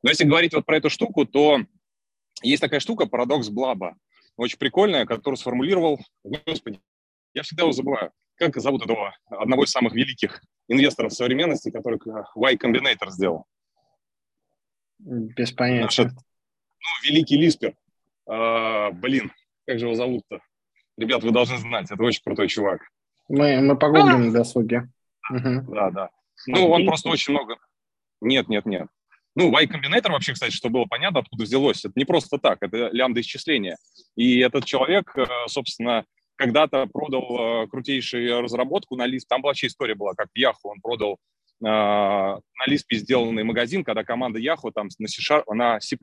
Но если говорить вот про эту штуку, то есть такая штука, парадокс Блаба, очень прикольная, которую сформулировал, господи, я всегда его забываю, как зовут этого одного из самых великих инвесторов современности, который Y Combinator сделал? Без понятия. Великий Лиспер. Как же его зовут-то? Ребят, вы должны знать, это очень крутой чувак. Мы погуглим на досуге. Да. Он просто очень много... Нет. Y Combinator вообще, кстати, что было понятно, откуда взялось. Это не просто так, это лямбда-исчисление. И этот человек, собственно, когда-то продал крутейшую разработку на Lisp. Там вообще история была, как в Yahoo. Он продал на Lisp сделанный магазин, когда команда Yahoo там на C++,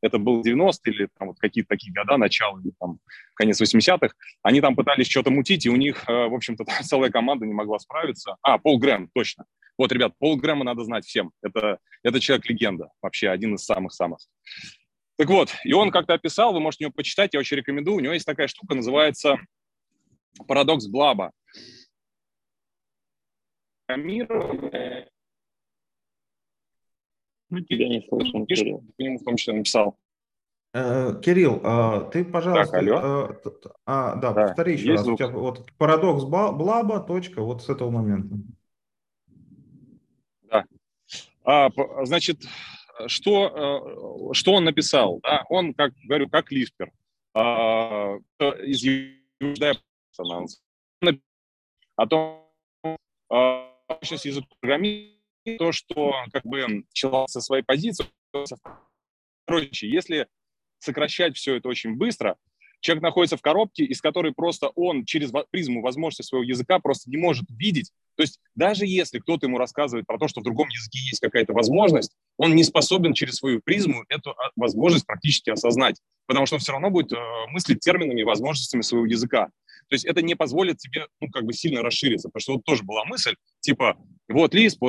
это был 90-е или там, вот какие-то такие года, начало или там, конец 80-х, они там пытались что-то мутить, и у них, в общем-то, там целая команда не могла справиться. Пол Грэм, точно. Вот, ребят, Пол Грэма надо знать всем. Это человек-легенда, вообще один из самых-самых. Так вот, и он как-то описал, вы можете его почитать, я очень рекомендую. У него есть такая штука, называется «Парадокс Блаба». Я не слышал. Кирилл, по нему в том числе написал. Кирилл, ты, пожалуйста, да, повтори еще раз. У тебя вот парадокс Блаба, точка, вот с этого момента. Да. Значит, что он написал? Да? Он, как говорю, как Лиспер. Из Южной Африки. О том, сейчас язык программирования, то, что как бы человек со своей позиции. Короче, если сокращать все это очень быстро, человек находится в коробке, из которой просто он через призму возможности своего языка просто не может видеть. То есть даже если кто-то ему рассказывает про то, что в другом языке есть какая-то возможность, он не способен через свою призму эту возможность практически осознать, потому что он все равно будет мыслить терминами и возможностями своего языка. То есть это не позволит тебе, сильно расшириться, потому что вот тоже была мысль, типа, вот Lisp,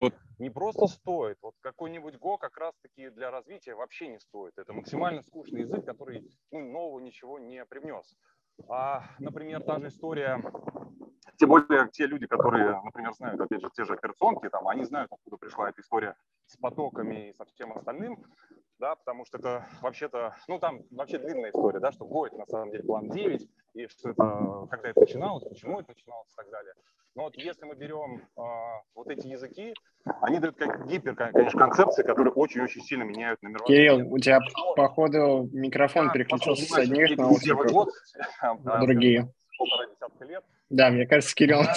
вот не просто стоит, вот какой-нибудь Go как раз-таки для развития вообще не стоит. Это максимально скучный язык, который нового ничего не привнес. Например, та же история, тем более те люди, которые, например, знают, опять же, те же операционки, там, они знают, откуда пришла эта история с потоками и со всем остальным, да, потому что это вообще-то, там вообще длинная история, да, что Go это на самом деле план 9, и что это, когда это начиналось, почему это начиналось и так далее. Но вот если мы берем вот эти языки, они дают конечно, концепции, которые очень-очень сильно меняют номера. Кирилл, у тебя, походу, микрофон переключился с одних наушников на другие. Да, мне кажется, Кирилл... Пока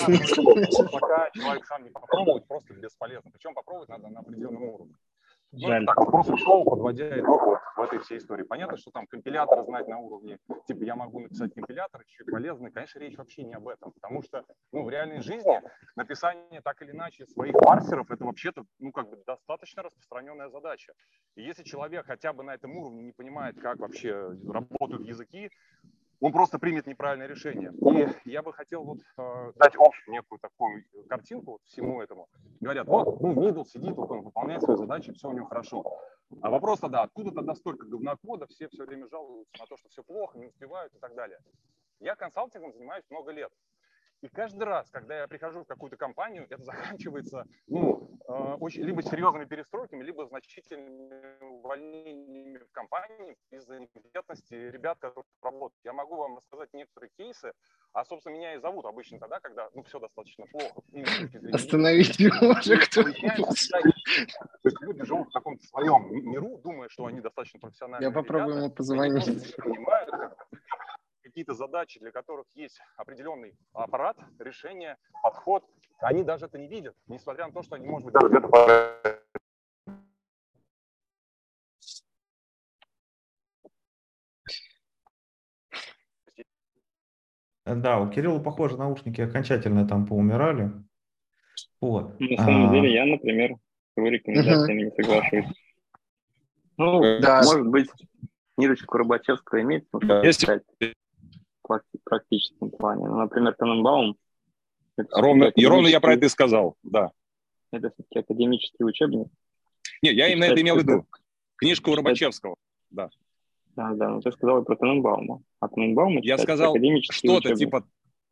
человек сам не попробует, просто бесполезно. Причем попробовать надо на определенном уровне. Жаль. Так, вопрос ушел, подводя итог в этой всей истории. Понятно, что там компиляторы знать на уровне, типа я могу написать компилятор, еще и полезный. Конечно, речь вообще не об этом, потому что в реальной жизни написание так или иначе своих парсеров это вообще-то достаточно распространенная задача. И если человек хотя бы на этом уровне не понимает, как вообще работают языки, он просто примет неправильное решение. И я бы хотел дать общую некую такую картинку всему этому. Говорят, middle сидит, он выполняет свои задачи, все у него хорошо. А вопрос тогда, откуда тогда столько говнокода, все время жалуются на то, что все плохо, не успевают и так далее. Я консалтингом занимаюсь много лет. И каждый раз, когда я прихожу в какую-то компанию, это заканчивается либо серьезными перестройками, либо значительными увольнениями в компании из-за некомпетентности ребят, которые работают. Я могу вам рассказать некоторые кейсы, собственно, меня и зовут обычно тогда, когда все достаточно плохо. Остановить не может кто-то. Люди живут в каком-то своем миру, думая, что они достаточно профессиональные. Я попробую ему позвонить. Какие-то задачи, для которых есть определенный аппарат, решение, подход, они даже это не видят, несмотря на то, что они, может быть, даже где-то... Да, у Кирилла, похоже, наушники окончательно там поумирали. Вот. На самом деле, я, например, с его рекомендациями не соглашусь. Может быть, ниточку Рыбачевского иметь, в практическом плане. Например, Таненбаум. Ровно я про это и сказал, да. Это все-таки академический учебник. Нет, я именно это имел в виду. Книжку Рыбачевского, да. Да, но ты сказал про Таненбаума. А Таненбаума читать академический учебник. Я сказал что-то типа...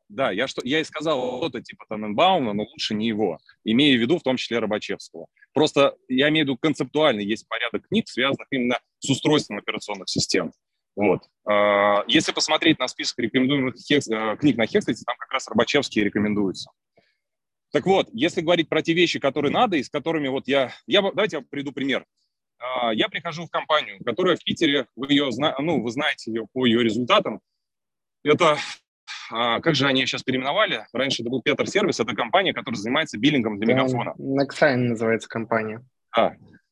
Да, я и сказал что-то типа Таненбаума, но лучше не его, имея в виду в том числе Рабочевского. Просто я имею в виду концептуально есть порядок книг, связанных именно с устройством операционных систем. Вот. Если посмотреть на список рекомендуемых книг на Хекслете, там как раз Рабочевский рекомендуется. Так вот, если говорить про те вещи, которые надо, и с которыми вот давайте я приведу пример. Я прихожу в компанию, которая в Питере, вы знаете ее по ее результатам. Это, как же они сейчас переименовали? Раньше это был Петр Сервис, это компания, которая занимается биллингом для мегафона. Nexign называется компания.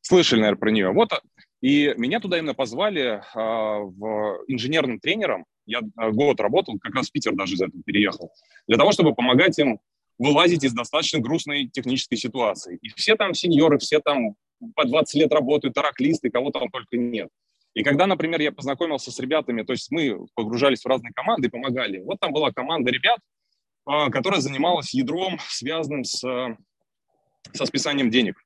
Слышали, наверное, про нее. Вот. И меня туда именно позвали инженерным тренером. Я год работал, как раз в Питер даже из этого переехал, для того, чтобы помогать им вылазить из достаточно грустной технической ситуации. И все там сеньоры, все там по 20 лет работают, тараклисты, кого там только нет. И когда, например, я познакомился с ребятами, то есть мы погружались в разные команды и помогали. Вот там была команда ребят, которая занималась ядром, связанным со списанием денег.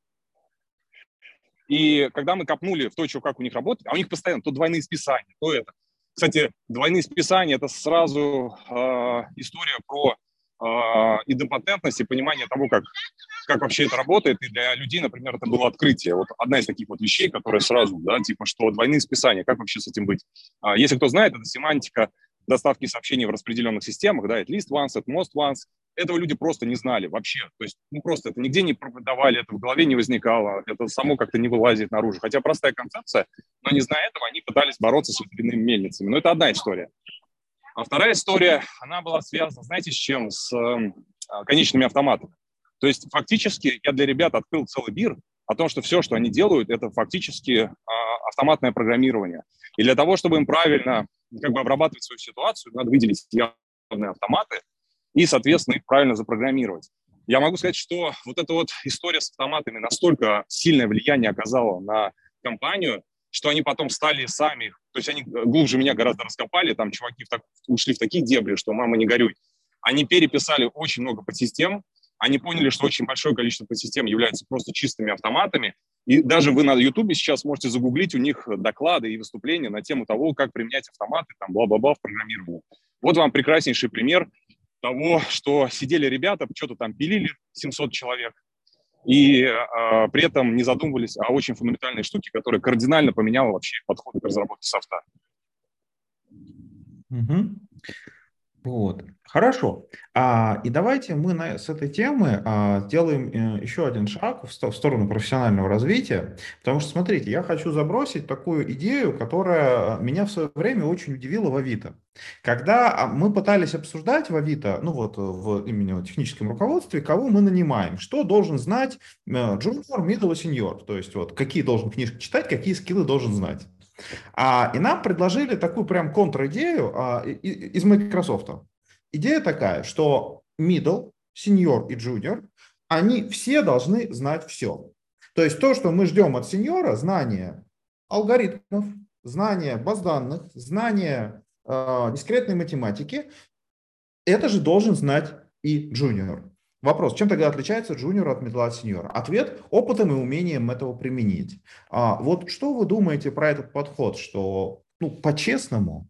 И когда мы копнули в то, что как у них работает, а у них постоянно то двойные списания, то это. Кстати, двойные списания – это сразу история про идемпотентность и понимание того, как вообще это работает. И для людей, например, это было открытие. Вот одна из таких вот вещей, которая сразу, да, типа, что двойные списания, как вообще с этим быть? Если кто знает, это семантика доставки сообщений в распределенных системах, да, at least once, at most once. Этого люди просто не знали вообще. То есть, просто это нигде не преподавали, это в голове не возникало, это само как-то не вылазит наружу. Хотя простая концепция, но не зная этого, они пытались бороться с ветряными мельницами. Но это одна история. А вторая история, она была связана, знаете, с чем? С конечными автоматами. То есть, фактически, я для ребят открыл целый мир о том, что все, что они делают, это фактически автоматное программирование. И для того, чтобы им правильно как бы обрабатывать свою ситуацию, надо выделить явные автоматы, и, соответственно, их правильно запрограммировать. Я могу сказать, что вот эта вот история с автоматами настолько сильное влияние оказала на компанию, что они потом стали сами, то есть они глубже меня гораздо раскопали, там чуваки ушли в такие дебри, что мама не горюй. Они переписали очень много подсистем, они поняли, что очень большое количество подсистем являются просто чистыми автоматами, и даже вы на Ютубе сейчас можете загуглить у них доклады и выступления на тему того, как применять автоматы, там, бла-бла-бла, в программировании. Вот вам прекраснейший пример того, что сидели ребята, что-то там пилили, 700 человек, и при этом не задумывались о очень фундаментальной штуке, которая кардинально поменяла вообще подходы к разработке софта. Угу. Вот. Хорошо. И давайте мы с этой темы сделаем еще один шаг в сторону профессионального развития, потому что, смотрите, я хочу забросить такую идею, которая меня в свое время очень удивила в Авито. Когда мы пытались обсуждать в Авито, в именно техническом руководстве, кого мы нанимаем, что должен знать junior, middle и senior, то есть какие должен книжки читать, какие скиллы должен знать. И нам предложили такую прям контр-идею из Microsoft. Идея такая, что middle, senior и junior, они все должны знать все. То есть то, что мы ждем от сеньора, знание алгоритмов, знание баз данных, знание дискретной математики, это же должен знать и junior. Вопрос, чем тогда отличается джуниор от мидла от сеньора? Ответ – опытом и умением этого применить. Вот что вы думаете про этот подход, что, по-честному,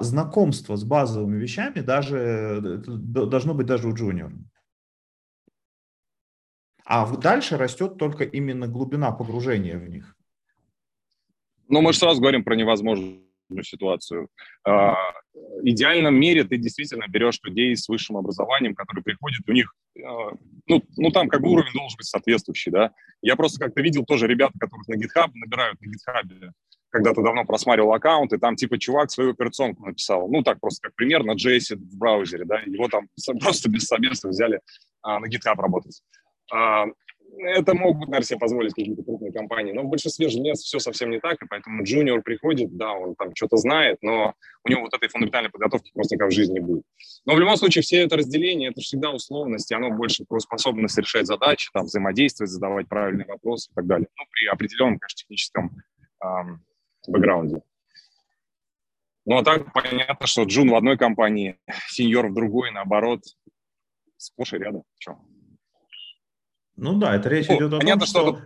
знакомство с базовыми вещами должно быть даже у джуниора? А дальше растет только именно глубина погружения в них. Мы же сразу говорим про невозможную ситуацию. В идеальном мире ты действительно берешь людей с высшим образованием, которые приходят, у них, там как бы уровень должен быть соответствующий, да. Я просто как-то видел тоже ребят, которых на GitHub набирают на GitHub, когда-то давно просматривал аккаунт, и там типа чувак свою операционку написал, так просто как пример, на JS в браузере, да, его там просто без собеседования взяли на GitHub работать. Это могут, наверное, себе позволить какие-то крупные компании, но в большинстве же мест все совсем не так, и поэтому джуниор приходит, да, он там что-то знает, но у него вот этой фундаментальной подготовки просто никак в жизни не будет. Но в любом случае все это разделение, это всегда условность, и оно больше про способность решать задачи, там, взаимодействовать, задавать правильные вопросы и так далее, при определенном, конечно, техническом бэкграунде. Ну, а так понятно, что джун в одной компании, сеньор в другой, наоборот, сплошь и рядом. Понятно, что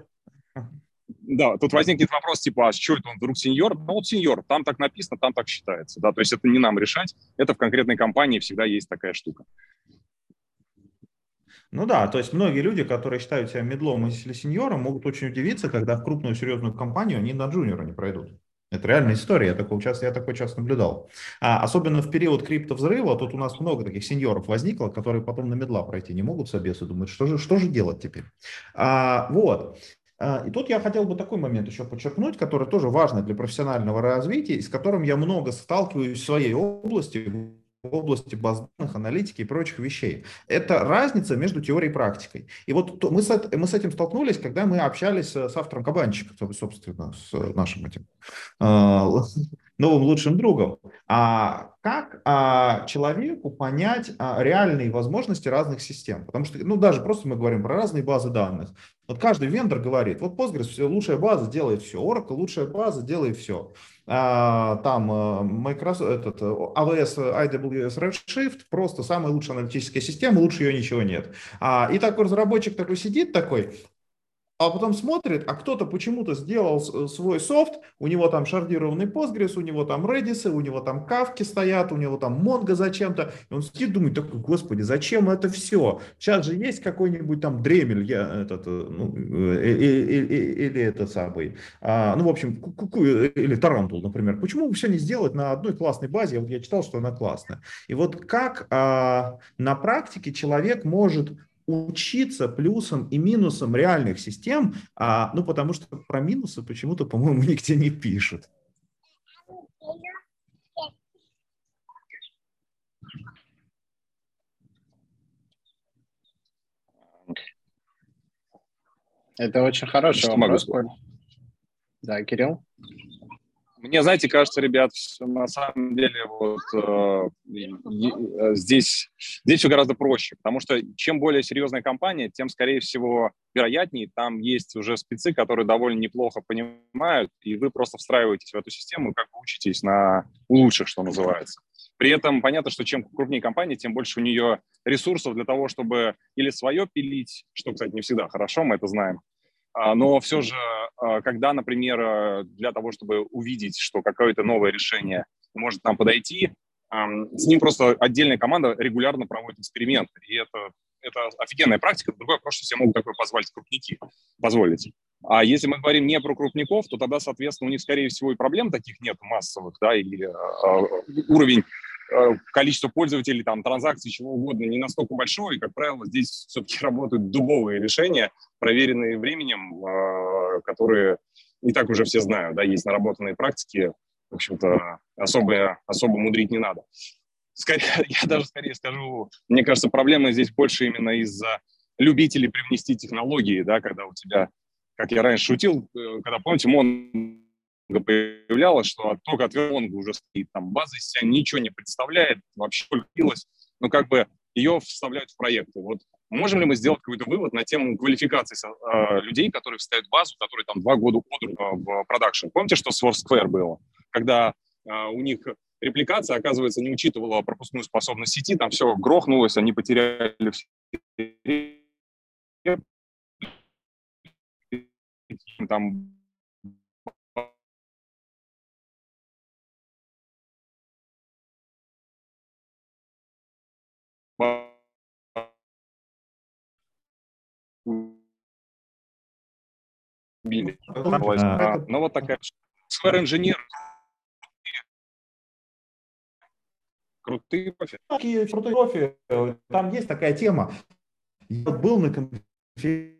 Да, тут возникнет вопрос, типа, а что это он вдруг сеньор? Ну, вот сеньор, там так написано, там так считается, да, то есть это не нам решать, это в конкретной компании всегда есть такая штука. Ну да, то есть многие люди, которые считают себя медлом или сеньором, могут очень удивиться, когда в крупную серьезную компанию они на джуниора не пройдут. Это реальная история, я такой час наблюдал. Особенно в период криптовзрыва, тут у нас много таких сеньоров возникло, которые потом на медла пройти не могут собесы, думают, что же делать теперь. Вот. И тут я хотел бы такой момент еще подчеркнуть, который тоже важный для профессионального развития, и с которым я много сталкиваюсь в своей области, в области баз данных, аналитики и прочих вещей. Это разница между теорией и практикой. И вот мы с этим столкнулись, когда мы общались с автором Кабанчика, собственно, с нашим этим новым лучшим другом. Как человеку понять реальные возможности разных систем? Потому что, ну, даже просто мы говорим про разные базы данных. Вот каждый вендор говорит, вот Postgres лучшая база делает все, Oracle лучшая база делает все. Там Microsoft, AWS, AWS Redshift просто самая лучшая аналитическая система, лучше ее ничего нет. И такой разработчик такой сидит такой, а потом смотрит, а кто-то почему-то сделал свой софт, у него там шардированный Postgres, у него там Redis, у него там Kafka стоят, у него там Mongo зачем-то. И он сидит, думает, такой, господи, зачем это все? Сейчас же есть какой-нибудь там дремель, или Tarantool, например. Почему бы все не сделать на одной классной базе? Я читал, что она классная. И вот как на практике человек может учиться плюсам и минусам реальных систем, потому что про минусы почему-то, по-моему, нигде не пишут. Это очень хороший вопрос. Да, Кирилл? Мне, знаете, кажется, ребят, на самом деле здесь все гораздо проще, потому что чем более серьезная компания, тем, скорее всего, вероятнее, там есть уже спецы, которые довольно неплохо понимают, и вы просто встраиваетесь в эту систему, как бы учитесь на лучших, что называется. При этом понятно, что чем крупнее компания, тем больше у нее ресурсов для того, чтобы или свое пилить, что, кстати, не всегда хорошо, мы это знаем. Но все же, когда, например, для того, чтобы увидеть, что какое-то новое решение может нам подойти, с ним просто отдельная команда регулярно проводит эксперименты. И это офигенная практика. Другое вопрос, что все могут такое позволить крупники. А если мы говорим не про крупников, то тогда, соответственно, у них, скорее всего, и проблем таких нет массовых, да, или уровень количества пользователей, там, транзакций, чего угодно, не настолько большое, и, как правило, здесь все-таки работают дубовые решения, проверенные временем, которые и так уже все знают, да, есть наработанные практики, в общем-то, особо мудрить не надо. Я даже скорее скажу, мне кажется, проблема здесь больше именно из-за любителей привнести технологии, да, когда у тебя, как я раньше шутил, когда, помните, появлялось, что только от Монго уже стоит, там база из себя ничего не представляет, вообще только билась, но как бы ее вставляют в проекты. Вот можем ли мы сделать какой-то вывод на тему квалификации людей, которые вставят базу, которые там 2 года в продакшн? Помните, что с Foursquare было? Когда у них репликация, оказывается, не учитывала пропускную способность сети, там все грохнулось, они потеряли все. Там били. Ну вот такая инженер. Крутые профи. Там есть такая тема. Я был на конференции,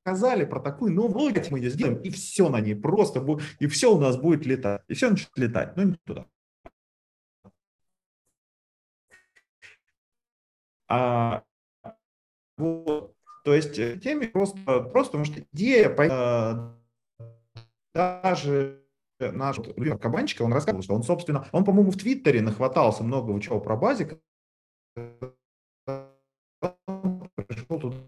сказали про такую новую, мы ее сделаем, и все на ней просто будет, и все у нас будет летать, и все начнет летать, но не туда. Вот. То есть теме просто потому что идея даже наш Блуб Кабанчика, он рассказывал, что он, по-моему, в Твиттере нахватался много чего про базик, пришел туда.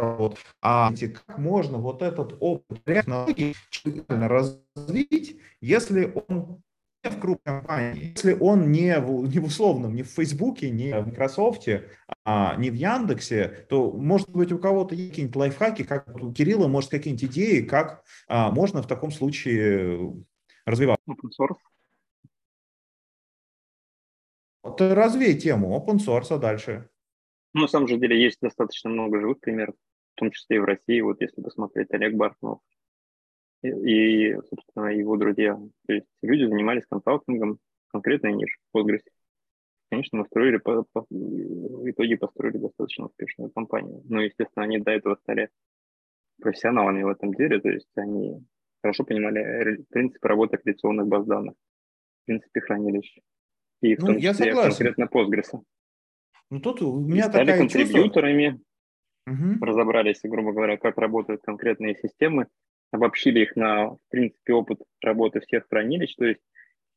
Как можно вот этот опыт технологий развить, если он в крупной компании, если он не в условном, не в Фейсбуке, не в Microsoft, не в Яндексе, то, может быть, у кого-то есть какие-нибудь лайфхаки, как у Кирилла, может, какие-нибудь идеи, как можно в таком случае развиваться. Open source. Вот развей тему open source, а дальше? Ну, на самом же деле есть достаточно много живых примеров, в том числе и в России. Вот если посмотреть Олег Бартнов и, собственно, его друзья. То есть люди занимались консалтингом конкретной ниши в Postgres. Конечно, мы строили, в итоге построили достаточно успешную компанию. Но, естественно, они до этого стали профессионалами в этом деле. То есть они хорошо понимали принципы работы аккреционных баз данных, принципы хранилища. И в том числе конкретно Postgres. Ну, тут у меня стали контрибьюторами, разобрались, грубо говоря, как работают конкретные системы, обобщили их на, в принципе, опыт работы всех хранилищ. То есть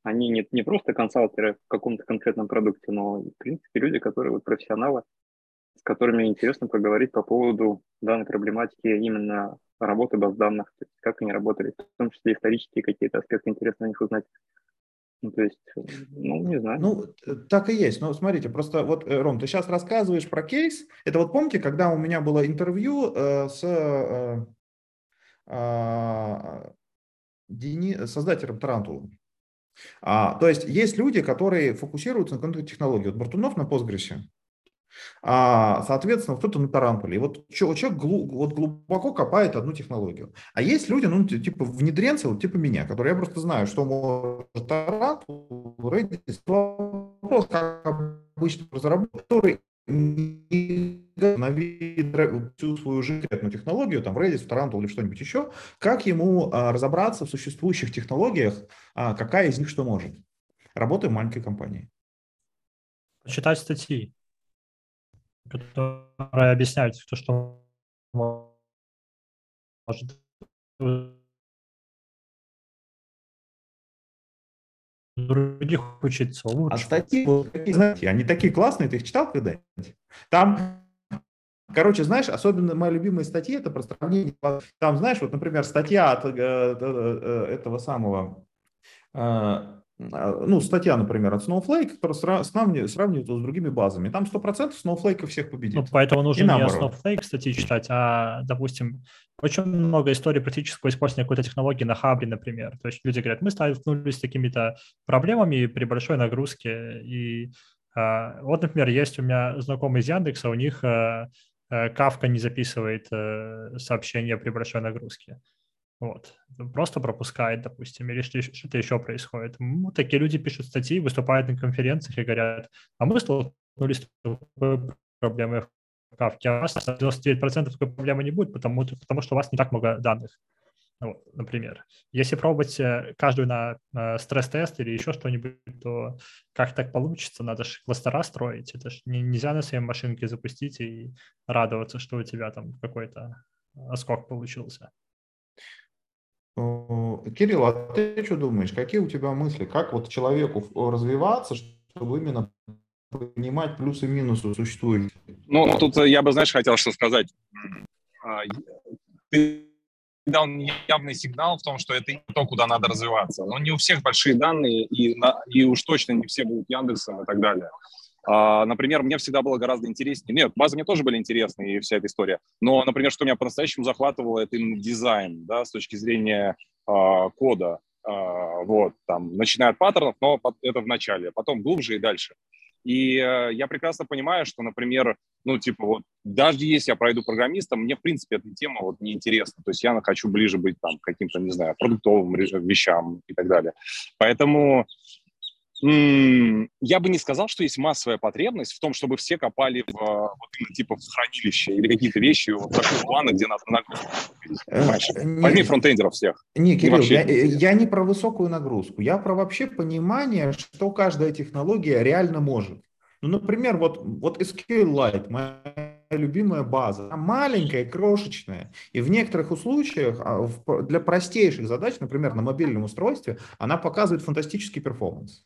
они не просто консалтеры в каком-то конкретном продукте, но, в принципе, люди, которые вот профессионалы, с которыми интересно поговорить по поводу данной проблематики именно работы баз данных, то есть как они работали, в том числе исторические какие-то аспекты, интересно о них узнать. Ну, то есть, ну, не знаю. Ну, так и есть. Ну, смотрите, просто вот, Ром, ты сейчас рассказываешь про кейс. Это вот помните, когда у меня было интервью с создателем Тарантула? То есть есть люди, которые фокусируются на какой-то технологии. Вот Бартунов на Postgres, соответственно, кто-то на Тарантуле. И вот человек глубоко копает одну технологию. А есть люди, ну, типа внедренцы, вот, типа меня, которые я просто знаю, что может Тарантул, Redis, вопрос, как обычно разработчик, который не навидит всю свою жизненную технологию, там, Redis, Тарантул или что-нибудь еще, как ему разобраться в существующих технологиях, какая из них что может. Работаю в маленькой компании. Почитать статьи, которые объясняют, что может других учиться лучше. А статьи, знаете, они такие классные, ты их читал когда-нибудь? Там, короче, знаешь, особенно мои любимые статьи, это про сравнение. Там, знаешь, вот, например, статья от этого самого... Ну, статья, например, от Snowflake, которая сравнивает его с другими базами. Там 100% Snowflake всех победит. Ну, поэтому нужно не Snowflake статьи читать, а, допустим, очень много историй практического использования какой-то технологии на Хабре, например. То есть люди говорят, мы столкнулись с такими-то проблемами при большой нагрузке. И вот, например, есть у меня знакомый из Яндекса, у них Kafka не записывает сообщения при большой нагрузке. Вот. Просто пропускает, допустим, или что-то еще происходит. Ну, такие люди пишут статьи, выступают на конференциях и говорят, а мы столкнулись с такой проблемой в Kafka, а у вас 99% такой проблемы не будет, потому что у вас не так много данных, вот, например. Если пробовать каждую на стресс-тест или еще что-нибудь, то как так получится? Надо же кластера строить. Это же нельзя на своей машинке запустить и радоваться, что у тебя там какой-то отскок получился. Кирилл, а ты что думаешь? Какие у тебя мысли? Как вот человеку развиваться, чтобы именно понимать плюсы и минусы существующие? Ну, тут я бы, знаешь, хотел что сказать. Ты дал явный сигнал в том, что это не то, куда надо развиваться. Но не у всех большие данные, и уж точно не все будут Яндексом и так далее. Например, мне всегда было гораздо интереснее. Нет, базы мне тоже были интересны и вся эта история. Но, например, что меня по-настоящему захватывало, это именно дизайн, да, с точки зрения кода. Вот, там, начиная от паттернов, но это в начале, потом глубже и дальше. И я прекрасно понимаю, что, например, ну, типа, вот, даже если я пройду программистом, мне, в принципе, эта тема вот неинтересна. То есть я хочу ближе быть там к каким-то, не знаю, продуктовым вещам и так далее. Поэтому... Я бы не сказал, что есть массовая потребность в том, чтобы все копали в, вот, типа, в хранилище или какие-то вещи, вот, в таких планах, где надо нагрузку. Пойми фронтендеров всех. Не, Кирилл, я не про высокую нагрузку, я про вообще понимание, что каждая технология реально может. Ну, например, вот SQLite, моя любимая база, она маленькая, крошечная, и в некоторых случаях для простейших задач, например, на мобильном устройстве, она показывает фантастический перформанс.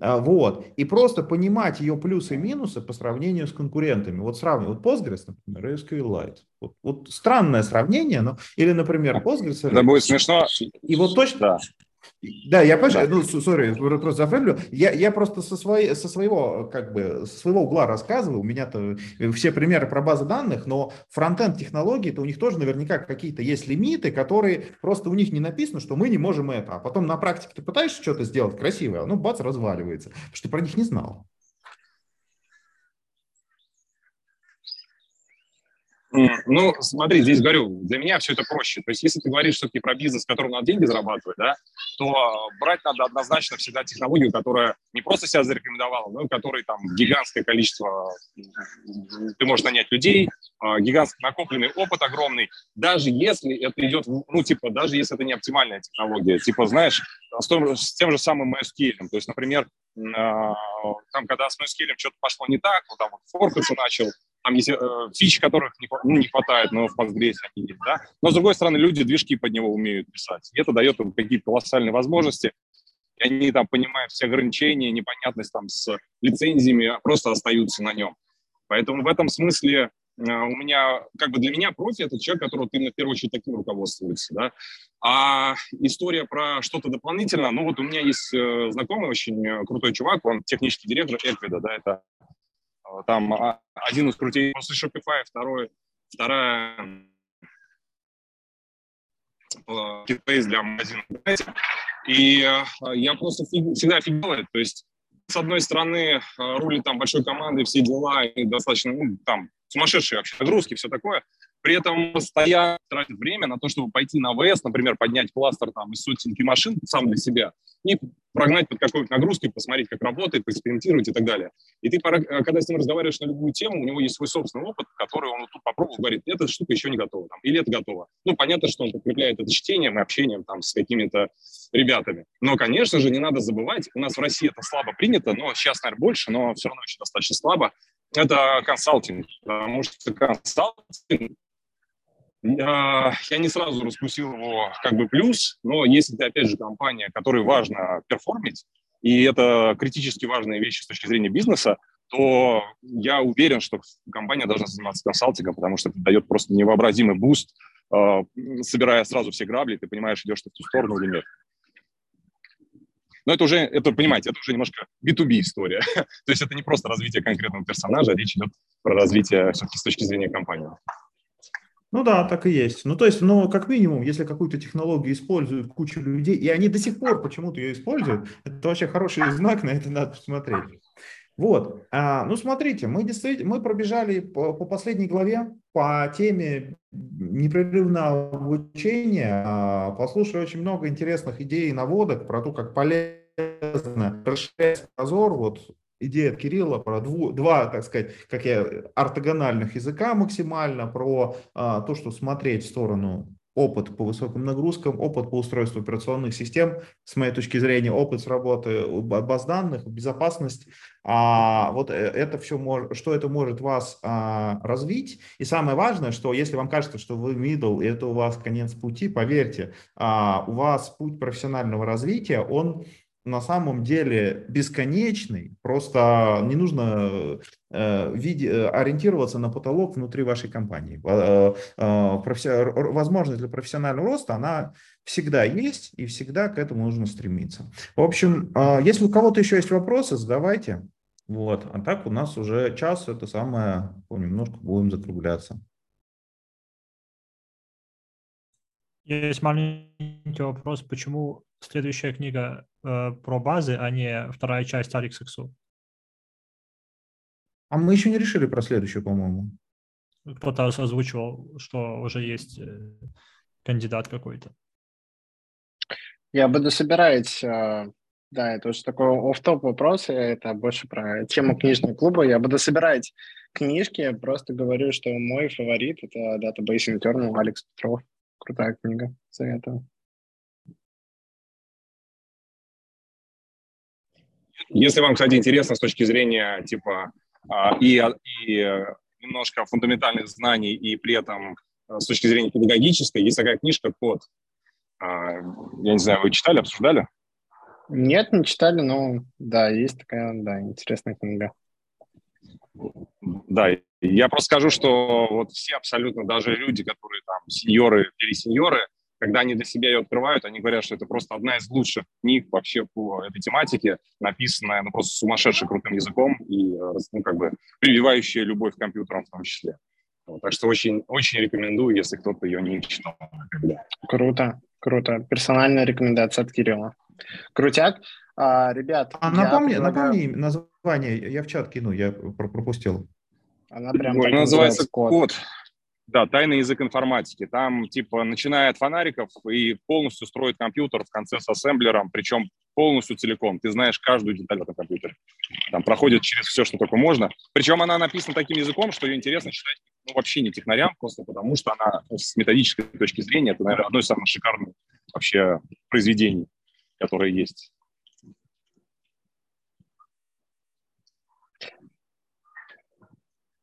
Вот. И просто понимать ее плюсы и минусы по сравнению с конкурентами. Вот сравнивать Postgres, например, и SQLite. Вот странное сравнение, но... или, например, Postgres. Это будет смешно. И вот точно... Да. Да, я понимаю, да. Просто зафрендил. Я просто со своего угла рассказываю. У меня-то все примеры про базы данных, но фронтенд технологии-то у них тоже наверняка какие-то есть лимиты, которые просто у них не написано, что мы не можем это. А потом на практике ты пытаешься что-то сделать красивое, оно бац, разваливается, потому что ты про них не знал. Ну, смотри, здесь говорю, для меня все это проще. То есть, если ты говоришь все-таки про бизнес, которому надо деньги зарабатывать, да, то брать надо однозначно всегда технологию, которая не просто себя зарекомендовала, но и которой там гигантское количество, ты можешь нанять людей, гигантский накопленный опыт огромный, даже если это идет, даже если это не оптимальная технология, знаешь, с тем же самым MySQL. То есть, например, там, когда с MySQL что-то пошло не так, он там форкаться начал, там есть фичи, которых не хватает, но в Postgres они есть, да. Но, с другой стороны, люди движки под него умеют писать. И это дает им какие-то колоссальные возможности. И они там понимают все ограничения, непонятность там с лицензиями, просто остаются на нем. Поэтому в этом смысле у меня, для меня профи – это человек, которого ты, в первую очередь, таким руководствуешься, да. А история про что-то дополнительное, у меня есть знакомый очень крутой чувак, он технический директор Эквида, да, это... Там один из крутей после Shopify, вторая кейс для магазина. И я просто всегда офигеваю. То есть, с одной стороны, рулит там большой командой, все дела, и достаточно, сумасшедшие вообще нагрузки, все такое. При этом постоянно тратит время на то, чтобы пойти на АВС, например, поднять кластер там из сотенки машин сам для себя и прогнать под какой-то нагрузкой, посмотреть, как работает, экспериментировать и так далее. И ты, когда с ним разговариваешь на любую тему, у него есть свой собственный опыт, который он тут попробовал, говорит, эта штука еще не готова, там, или это готово. Понятно, что он подкрепляет это чтением и общением там с какими-то ребятами. Но, конечно же, не надо забывать, у нас в России это слабо принято, но сейчас, наверное, больше, но все равно еще достаточно слабо. Это консалтинг, потому что консалтинг, я не сразу раскусил его плюс, но если ты, опять же, компания, которой важно перформить, и это критически важные вещи с точки зрения бизнеса, то я уверен, что компания должна заниматься консалтингом, потому что это дает просто невообразимый буст, собирая сразу все грабли, ты понимаешь, идешь ты в ту сторону или нет. Но это уже немножко B2B история. То есть это не просто развитие конкретного персонажа, а речь идет про развитие все-таки с точки зрения компании. Ну да, так и есть. Как минимум, если какую-то технологию используют кучу людей, и они до сих пор почему-то ее используют, это вообще хороший знак, на это надо посмотреть. Вот. Смотрите, мы пробежали по последней главе, по теме непрерывного обучения, послушали очень много интересных идей и наводок про то, как полезно расширять обзор, идея от Кирилла про два, ортогональных языка максимально, про то, что смотреть в сторону опыт по высоким нагрузкам, опыт по устройству операционных систем, с моей точки зрения, опыт с работы баз данных, безопасность, это все, что это может вас развить. И самое важное, что если вам кажется, что вы middle, и это у вас конец пути, поверьте, у вас путь профессионального развития, он на самом деле бесконечный, просто не нужно ориентироваться на потолок внутри вашей компании. Возможность для профессионального роста, она всегда есть, и всегда к этому нужно стремиться. В общем, если у кого-то еще есть вопросы, задавайте. А так у нас уже час, понемножку будем закругляться. Есть маленький вопрос, почему следующая книга про базы, а не вторая часть Alex Xu. А мы еще не решили про следующую, по-моему. Кто-то озвучивал, что уже есть кандидат какой-то. Я буду собирать, это уже такой офф-топ вопрос, это больше про тему книжного клуба. Я буду собирать книжки, просто говорю, что мой фаворит – это Database Internal Алекс Петров. Крутая книга, советую. Если вам, кстати, интересно с точки зрения и немножко фундаментальных знаний, и при этом с точки зрения педагогической, есть такая книжка «Код». Я не знаю, вы читали, обсуждали? Нет, не читали, но да, есть такая интересная книга. Да, я просто скажу, что все абсолютно, даже люди, которые там сеньоры, пересеньоры, когда они для себя ее открывают, они говорят, что это просто одна из лучших книг вообще по этой тематике, написанная просто сумасшедшим крутым языком и прививающая любовь к компьютерам в том числе. Вот, так что очень, очень рекомендую, если кто-то ее не читал. Круто, круто. Персональная рекомендация от Кирилла. Крутяк. Ребят, напомни название, я в чат кину, я пропустил. Она прям так называется «Код». Да, тайный язык информатики. Там типа начиная от фонариков и полностью строит компьютер в конце с ассемблером, причем полностью целиком. Ты знаешь каждую деталь в этом компьютере. Там проходит через все, что только можно. Причем она написана таким языком, что ее интересно читать вообще не технарям, просто потому что она с методической точки зрения это, наверное, одно из самых шикарных вообще произведений, которые есть.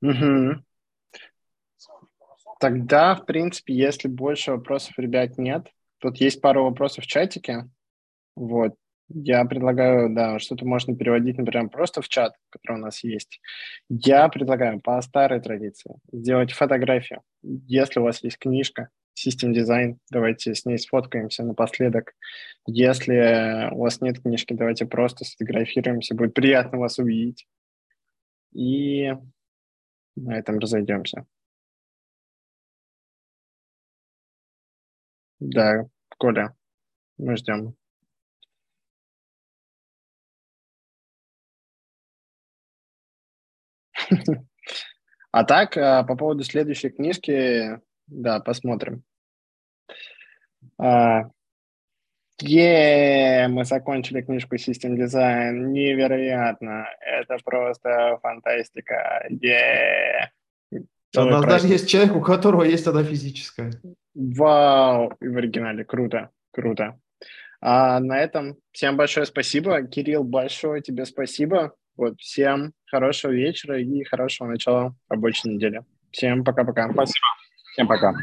Угу. Тогда, в принципе, если больше вопросов, ребят, нет. Тут есть пару вопросов в чатике. Вот. Я предлагаю, да, что-то можно переводить, например, просто в чат, который у нас есть. Я предлагаю по старой традиции сделать фотографию. Если у вас есть книжка System Design, давайте с ней сфоткаемся напоследок. Если у вас нет книжки, давайте просто сфотографируемся. Будет приятно вас увидеть. И на этом разойдемся. Да, Коля, мы ждем. А так, по поводу следующей книжки, да, посмотрим. Мы закончили книжку System Design. Невероятно. Это просто фантастика. У нас даже есть человек, у которого есть одна физическая. Вау! И в оригинале. Круто, круто. А на этом всем большое спасибо. Кирилл, большое тебе спасибо. Вот, всем хорошего вечера и хорошего начала рабочей недели. Всем пока-пока. Спасибо. Всем пока.